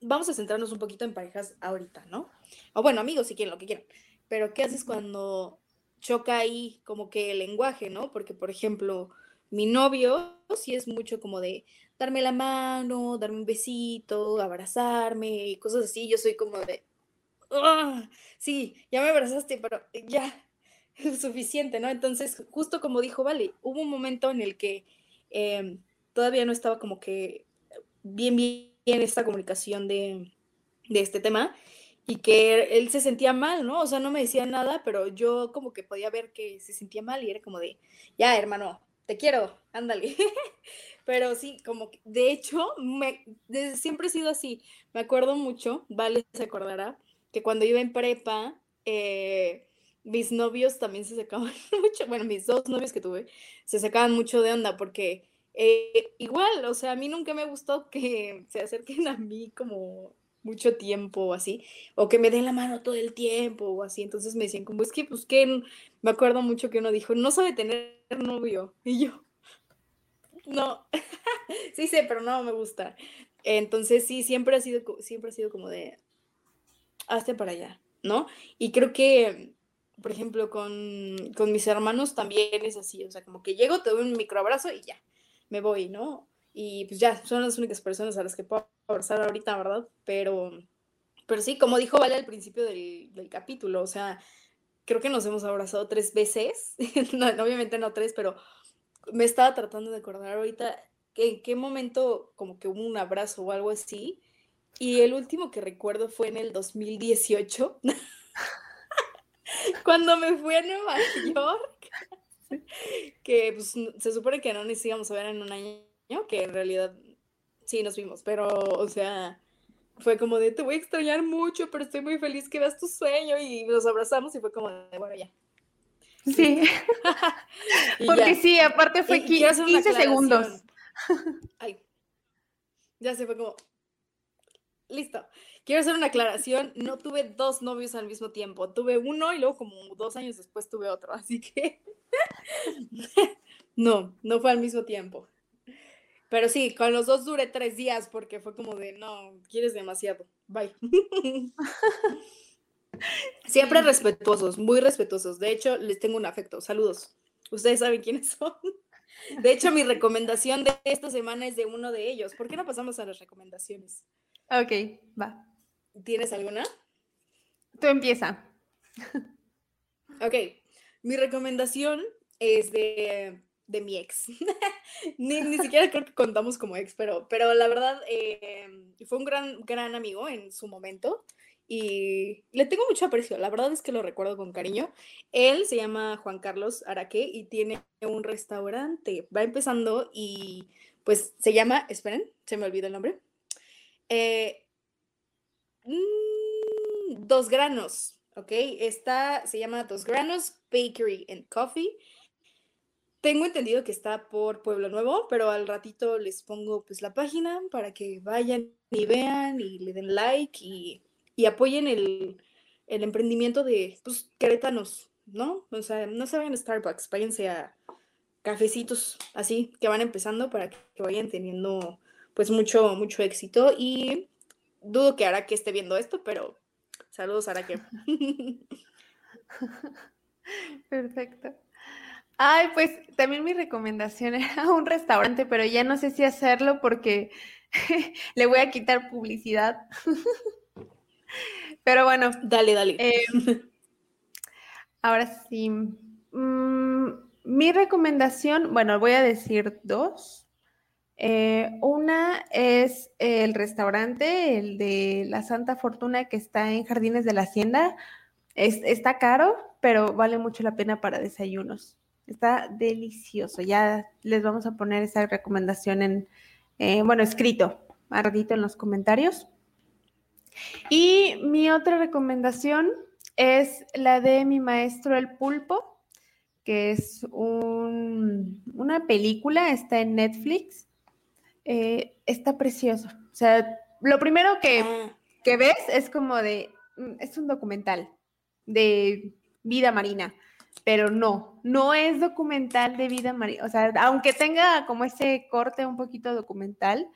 Vamos a centrarnos un poquito en parejas ahorita, ¿no? O bueno, amigos, si quieren, lo que quieran. Pero ¿qué haces cuando choca ahí como que el lenguaje, ¿no? Porque, por ejemplo, mi novio sí es mucho como de darme la mano, darme un besito, abrazarme y cosas así. Yo soy como de, ¡oh! Sí, ya me abrazaste, pero ya es suficiente, ¿no? Entonces, justo como dijo, vale, hubo un momento en el que eh, todavía no estaba como que bien, bien esta comunicación de, de este tema, y que él se sentía mal, ¿no? O sea, no me decía nada, pero yo como que podía ver que se sentía mal y era como de, ya, hermano, te quiero, ándale. Pero sí, como que, de hecho, me, de, siempre he sido así. Me acuerdo mucho, Vale se acordará, que cuando iba en prepa, eh, mis novios también se sacaban mucho, bueno, mis dos novios que tuve, se sacaban mucho de onda, porque eh, igual, o sea, a mí nunca me gustó que se acerquen a mí como mucho tiempo o así, o que me den la mano todo el tiempo o así. Entonces me decían como, es que, pues, que me acuerdo mucho que uno dijo, no sabe tener novio, y yo, no, sí sé, pero no me gusta. Entonces sí, siempre ha sido, siempre ha sido como de, hazte para allá, ¿no? Y creo que, por ejemplo, con, con mis hermanos también es así, o sea, como que llego, te doy un microabrazo y ya, me voy, ¿no? Y pues ya, son las únicas personas a las que puedo abrazar ahorita, ¿verdad? Pero, pero sí, como dijo Vale al principio del, del capítulo, o sea, creo que nos hemos abrazado tres veces, no, obviamente no tres, pero me estaba tratando de acordar ahorita que en qué momento como que hubo un abrazo o algo así, y el último que recuerdo fue en el dos mil dieciocho, cuando me fui a Nueva York, que pues se supone que no nos íbamos a ver en un año, que en realidad sí nos vimos, pero, o sea, fue como de, te voy a extrañar mucho, pero estoy muy feliz que veas tu sueño, y nos abrazamos y fue como de, bueno, ya. Sí, porque ya. Sí, aparte fue quince segundos. Ay, ya se fue como, listo. Quiero hacer una aclaración, no tuve dos novios al mismo tiempo, tuve uno y luego como dos años después tuve otro, así que no, no fue al mismo tiempo. Pero sí, con los dos duré tres días porque fue como de, no, quieres demasiado, bye. Siempre respetuosos, muy respetuosos. De hecho, les tengo un afecto. Saludos. Ustedes saben quiénes son. De hecho, mi recomendación de esta semana es de uno de ellos. ¿Por qué no pasamos a las recomendaciones? Ok, va. ¿Tienes alguna? Tú empieza. Ok, mi recomendación es de... de mi ex. ni, ni siquiera creo que contamos como ex, pero, pero la verdad eh, fue un gran, gran amigo en su momento y le tengo mucho aprecio. La verdad es que lo recuerdo con cariño. Él se llama Juan Carlos Araque y tiene un restaurante. Va empezando y pues se llama, esperen, se me olvidó el nombre. Eh, mmm, Dos Granos, ¿ok? Esta se llama Dos Granos Bakery and Coffee. Tengo entendido que está por Pueblo Nuevo, pero al ratito les pongo pues la página para que vayan y vean y le den like y, y apoyen el, el emprendimiento de pues querétanos, ¿no? O sea, no se vayan a Starbucks, váyanse a cafecitos así que van empezando para que vayan teniendo pues mucho, mucho éxito. Y dudo que Araque esté viendo esto, pero saludos, Araque. Perfecto. Ay, pues también mi recomendación era un restaurante, pero ya no sé si hacerlo porque le voy a quitar publicidad. Pero bueno. Dale, dale. Eh, ahora sí. Mm, mi recomendación, bueno, voy a decir dos. Eh, una es el restaurante, el de La Santa Fortuna, que está en Jardines de la Hacienda. Es, está caro, pero vale mucho la pena para desayunos. Está delicioso. Ya les vamos a poner esa recomendación en, eh, bueno, escrito, ardito en los comentarios. Y mi otra recomendación es la de mi maestro El Pulpo, que es un, una película, está en Netflix. Eh, está precioso. O sea, lo primero que, que ves es como de, es un documental de vida marina. pero no, no es documental de vida mariana. O sea, aunque tenga como ese corte un poquito documental,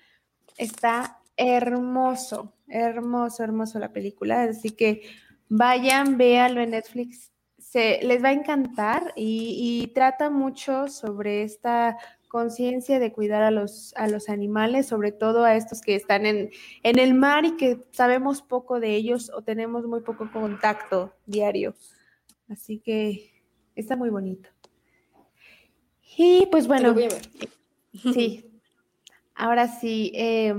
está hermoso, hermoso, hermoso la película. Así que vayan, véanlo en Netflix. Se, les va a encantar y, y trata mucho sobre esta conciencia de cuidar a los, a los animales, sobre todo a estos que están en, en el mar y que sabemos poco de ellos o tenemos muy poco contacto diario. Así que está muy bonito. Y pues bueno, sí, ahora sí, eh,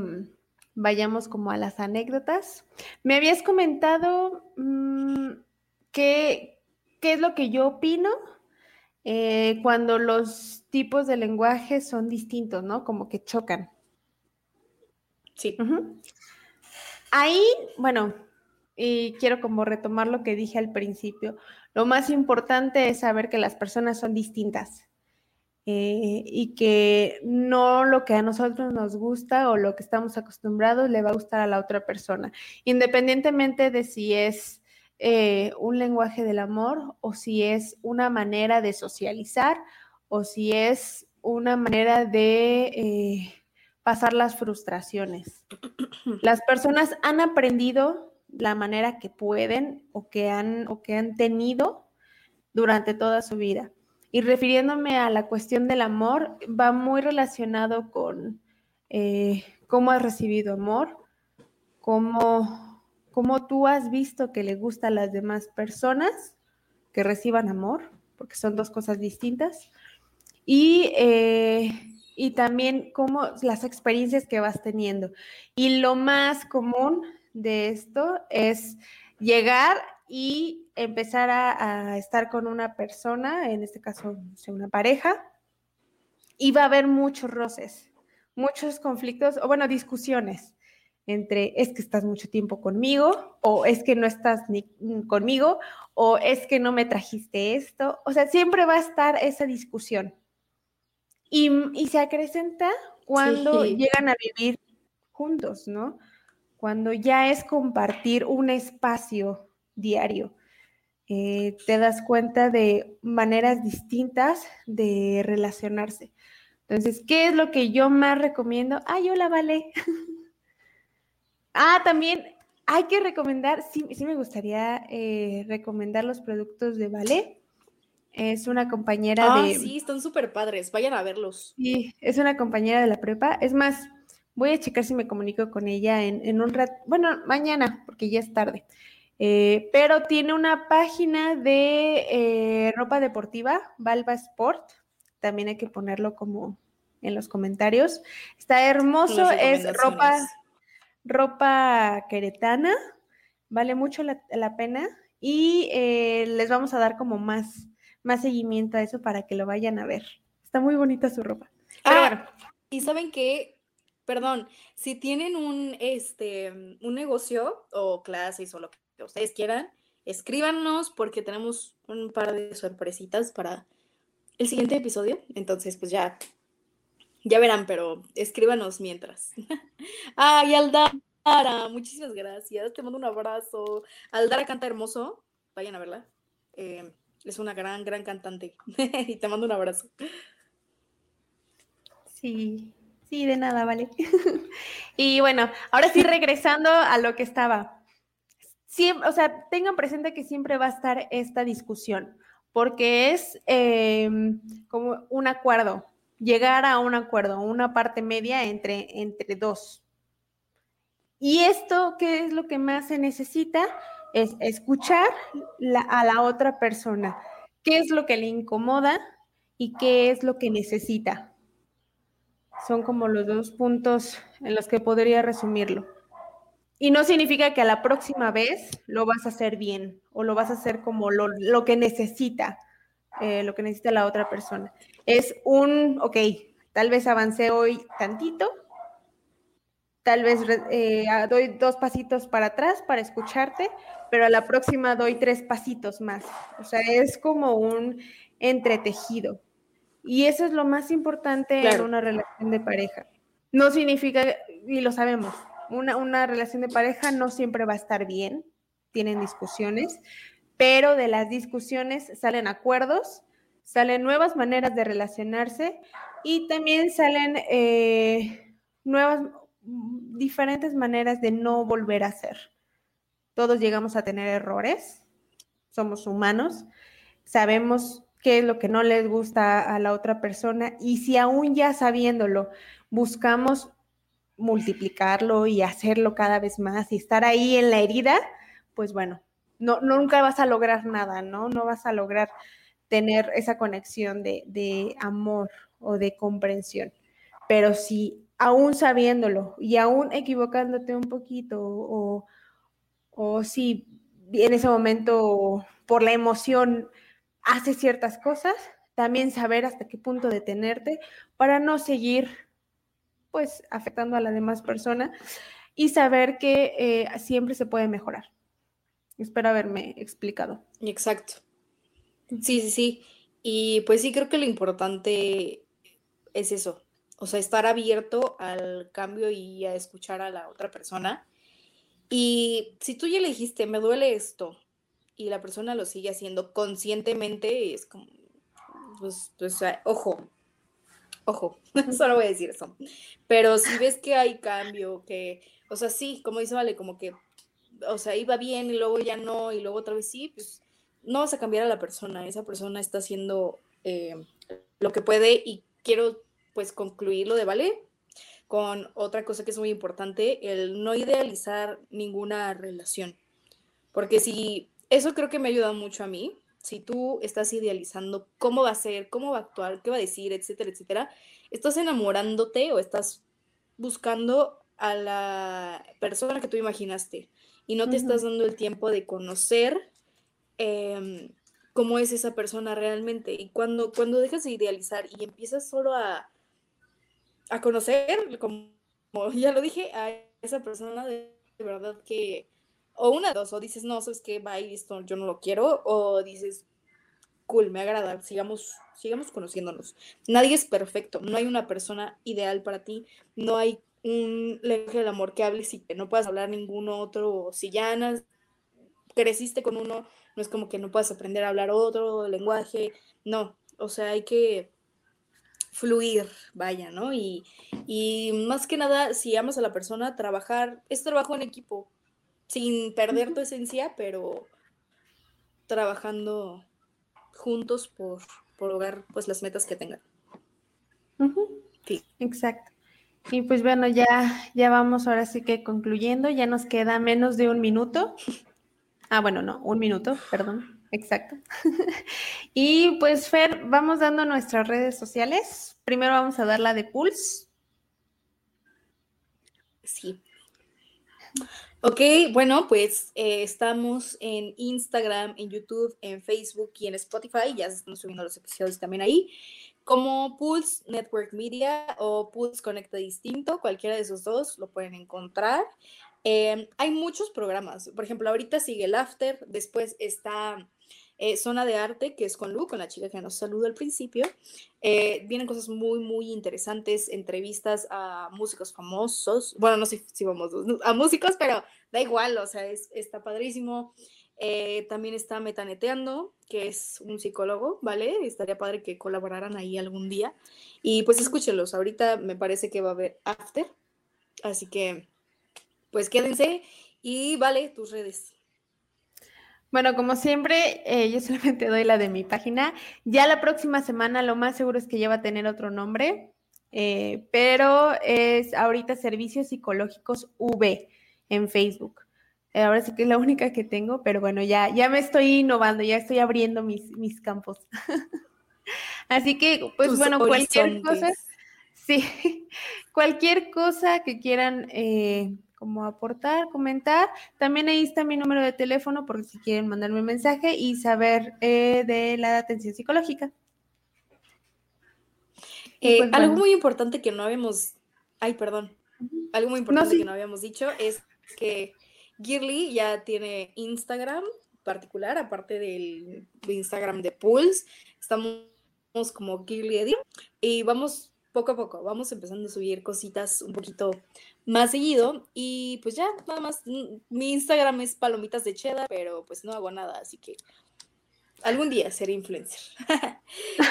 vayamos como a las anécdotas. Me habías comentado mmm, que... ¿Qué es lo que yo opino eh, cuando los tipos de lenguaje son distintos, ¿no? Como que chocan. Sí. Uh-huh. Ahí, bueno, y quiero como retomar lo que dije al principio. Lo más importante es saber que las personas son distintas eh, y que no lo que a nosotros nos gusta o lo que estamos acostumbrados le va a gustar a la otra persona, independientemente de si es... Eh, un lenguaje del amor, o si es una manera de socializar, o si es una manera de eh, pasar las frustraciones. Las personas han aprendido la manera que pueden o que han, o que han tenido durante toda su vida. Y refiriéndome a la cuestión del amor, va muy relacionado con eh, cómo has recibido amor, cómo... cómo tú has visto que le gusta a las demás personas que reciban amor, porque son dos cosas distintas, y, eh, y también cómo las experiencias que vas teniendo. Y lo más común de esto es llegar y empezar a, a estar con una persona, en este caso una pareja, y va a haber muchos roces, muchos conflictos, o bueno, discusiones, entre es que estás mucho tiempo conmigo, o es que no estás ni conmigo, o es que no me trajiste esto. O sea, siempre va a estar esa discusión. Y, y se acrecenta cuando sí. Llegan a vivir juntos, ¿no? Cuando ya es compartir un espacio diario. Eh, te das cuenta de maneras distintas de relacionarse. Entonces, ¿qué es lo que yo más recomiendo? ¡Ay, hola, Vale! Ah, también hay que recomendar, sí, sí me gustaría eh, recomendar los productos de Vale. Es una compañera ah, de... Ah, sí, están súper padres, vayan a verlos. Sí, es una compañera de la prepa. Es más, voy a checar si me comunico con ella en, en un rato, bueno, mañana, porque ya es tarde. Eh, pero tiene una página de eh, ropa deportiva, Balba Sport. También hay que ponerlo como en los comentarios. Está hermoso, es ropa... ropa queretana, vale mucho la, la pena y eh, les vamos a dar como más, más seguimiento a eso para que lo vayan a ver. Está muy bonita su ropa. Pero ah, bueno. Y saben que, perdón, si tienen un, este, un negocio o clases o lo que ustedes quieran, escríbanos porque tenemos un par de sorpresitas para el siguiente episodio. Entonces, pues ya... Ya verán, pero escríbanos mientras. Ay, Aldara, muchísimas gracias. Te mando un abrazo. Aldara canta hermoso. Vayan a verla. Eh, es una gran, gran cantante. Y te mando un abrazo. Sí, sí, de nada, Vale. Y bueno, ahora sí regresando a lo que estaba. Siempre, o sea, tengan presente que siempre va a estar esta discusión, porque es eh, como un acuerdo. Llegar a un acuerdo, una parte media entre, entre dos. Y esto, ¿qué es lo que más se necesita? Es escuchar la, a la otra persona. ¿Qué es lo que le incomoda y qué es lo que necesita? Son como los dos puntos en los que podría resumirlo. Y no significa que a la próxima vez lo vas a hacer bien o lo vas a hacer como lo, lo que necesita. Eh, lo que necesita la otra persona. Es un, ok, tal vez avancé hoy tantito, tal vez eh, doy dos pasitos para atrás para escucharte, pero a la próxima doy tres pasitos más. O sea, es como un entretejido. Y eso es lo más importante claro. En una relación de pareja. No significa, y lo sabemos, una, una relación de pareja no siempre va a estar bien, tienen discusiones, pero de las discusiones salen acuerdos, salen nuevas maneras de relacionarse y también salen eh, nuevas, diferentes maneras de no volver a hacer. Todos llegamos a tener errores, somos humanos, sabemos qué es lo que no les gusta a la otra persona y si aún ya sabiéndolo buscamos multiplicarlo y hacerlo cada vez más y estar ahí en la herida, pues bueno, no, no nunca vas a lograr nada, ¿no? No vas a lograr tener esa conexión de, de amor o de comprensión. Pero si aún sabiéndolo y aún equivocándote un poquito o... o si en ese momento, por la emoción, haces ciertas cosas, también saber hasta qué punto detenerte para no seguir, pues, afectando a la demás persona y saber que eh, siempre se puede mejorar. Espero haberme explicado. Exacto. Sí, sí, sí. Y pues sí, creo que lo importante es eso. O sea, estar abierto al cambio y a escuchar a la otra persona. Y si tú ya le dijiste, me duele esto, y la persona lo sigue haciendo conscientemente, es como, pues, pues ojo, ojo, solo voy a decir eso. Pero si ves que hay cambio, que, o sea, sí, como dice Vale, como que, o sea, iba bien y luego ya no, y luego otra vez sí, pues no vas a cambiar a la persona. Esa persona está haciendo eh, lo que puede y quiero, pues, concluir lo de Vale con otra cosa que es muy importante, el no idealizar ninguna relación. Porque si, eso creo que me ayuda mucho a mí, si tú estás idealizando cómo va a ser, cómo va a actuar, qué va a decir, etcétera, etcétera, estás enamorándote o estás buscando a la persona que tú imaginaste y no te uh-huh. estás dando el tiempo de conocer eh, cómo es esa persona realmente. Y cuando, cuando dejas de idealizar y empiezas solo a a conocer, como ya lo dije, a esa persona de verdad que, o una de dos, o dices, no, sabes que va y listo, yo no lo quiero, o dices, cool, me agrada, sigamos, sigamos conociéndonos. Nadie es perfecto, no hay una persona ideal para ti, no hay un lenguaje del amor que hables y que no puedas hablar ningún otro, o si ya no, creciste con uno, no es como que no puedas aprender a hablar otro lenguaje, no, o sea, hay que fluir, vaya, ¿no? Y, y más que nada, si amas a la persona, trabajar, es trabajo en equipo, sin perder tu esencia, pero trabajando juntos por, por lograr, pues, las metas que tengan. Uh-huh. Sí. Exacto. Y pues bueno, ya, ya vamos ahora sí que concluyendo, ya nos queda menos de un minuto. Ah, bueno, no, un minuto, perdón. Exacto. Y pues, Fer, vamos dando nuestras redes sociales. Primero vamos a dar la de Pulse. Sí. Ok, bueno, pues eh, estamos en Instagram, en YouTube, en Facebook y en Spotify. Ya estamos subiendo los episodios también ahí. Como Pulse Network Media o Pulse Conecta Distinto, cualquiera de esos dos lo pueden encontrar. Eh, hay muchos programas. Por ejemplo, ahorita sigue el After, después está... Eh, Zona de Arte, que es con Lu, con la chica que nos saludó al principio. Eh, vienen cosas muy, muy interesantes, entrevistas a músicos famosos. Bueno, no sé si famosos, a músicos, pero da igual, o sea, es, está padrísimo. Eh, también está Metaneteando, que es un psicólogo, ¿vale? Estaría padre que colaboraran ahí algún día. Y pues escúchenlos, ahorita me parece que va a haber After. Así que, pues quédense y Vale, tus redes. Bueno, como siempre, eh, yo solamente doy la de mi página. Ya la próxima semana lo más seguro es que ya va a tener otro nombre, eh, pero es ahorita Servicios Psicológicos V en Facebook. Eh, ahora sí que es la única que tengo, pero bueno, ya, ya me estoy innovando, ya estoy abriendo mis, mis campos. Así que, pues Tus bueno, horizontes. Cualquier cosa, sí, cualquier cosa que quieran... Eh, como aportar, comentar. También ahí está mi número de teléfono por si quieren mandarme un mensaje y saber eh, de la atención psicológica. Eh, pues, algo bueno. muy importante que no habíamos... Ay, perdón. Algo muy importante no, sí. que no habíamos dicho es que Girly ya tiene Instagram particular, aparte del Instagram de Pulse. Estamos como Girly Edition y vamos... poco a poco vamos empezando a subir cositas un poquito más seguido. Y pues ya, nada más, mi Instagram es palomitas de cheddar, pero pues no hago nada, así que algún día seré influencer.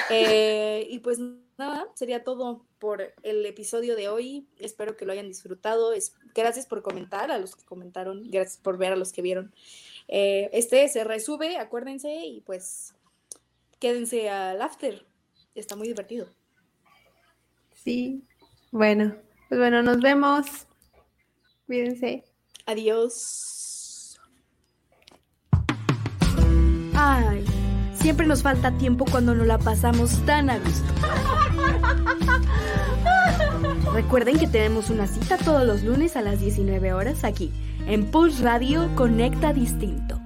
eh, y pues nada, sería todo por el episodio de hoy. Espero que lo hayan disfrutado. Es, gracias por comentar a los que comentaron. Gracias por ver a los que vieron. Eh, este se resube, acuérdense, y pues quédense al after. Está muy divertido. Sí. Bueno, pues bueno, nos vemos. Cuídense. Adiós. Ay, siempre nos falta tiempo cuando nos la pasamos tan a gusto. Recuerden que tenemos una cita todos los lunes a las diecinueve horas aquí, en Pulse Radio Conecta Distinto.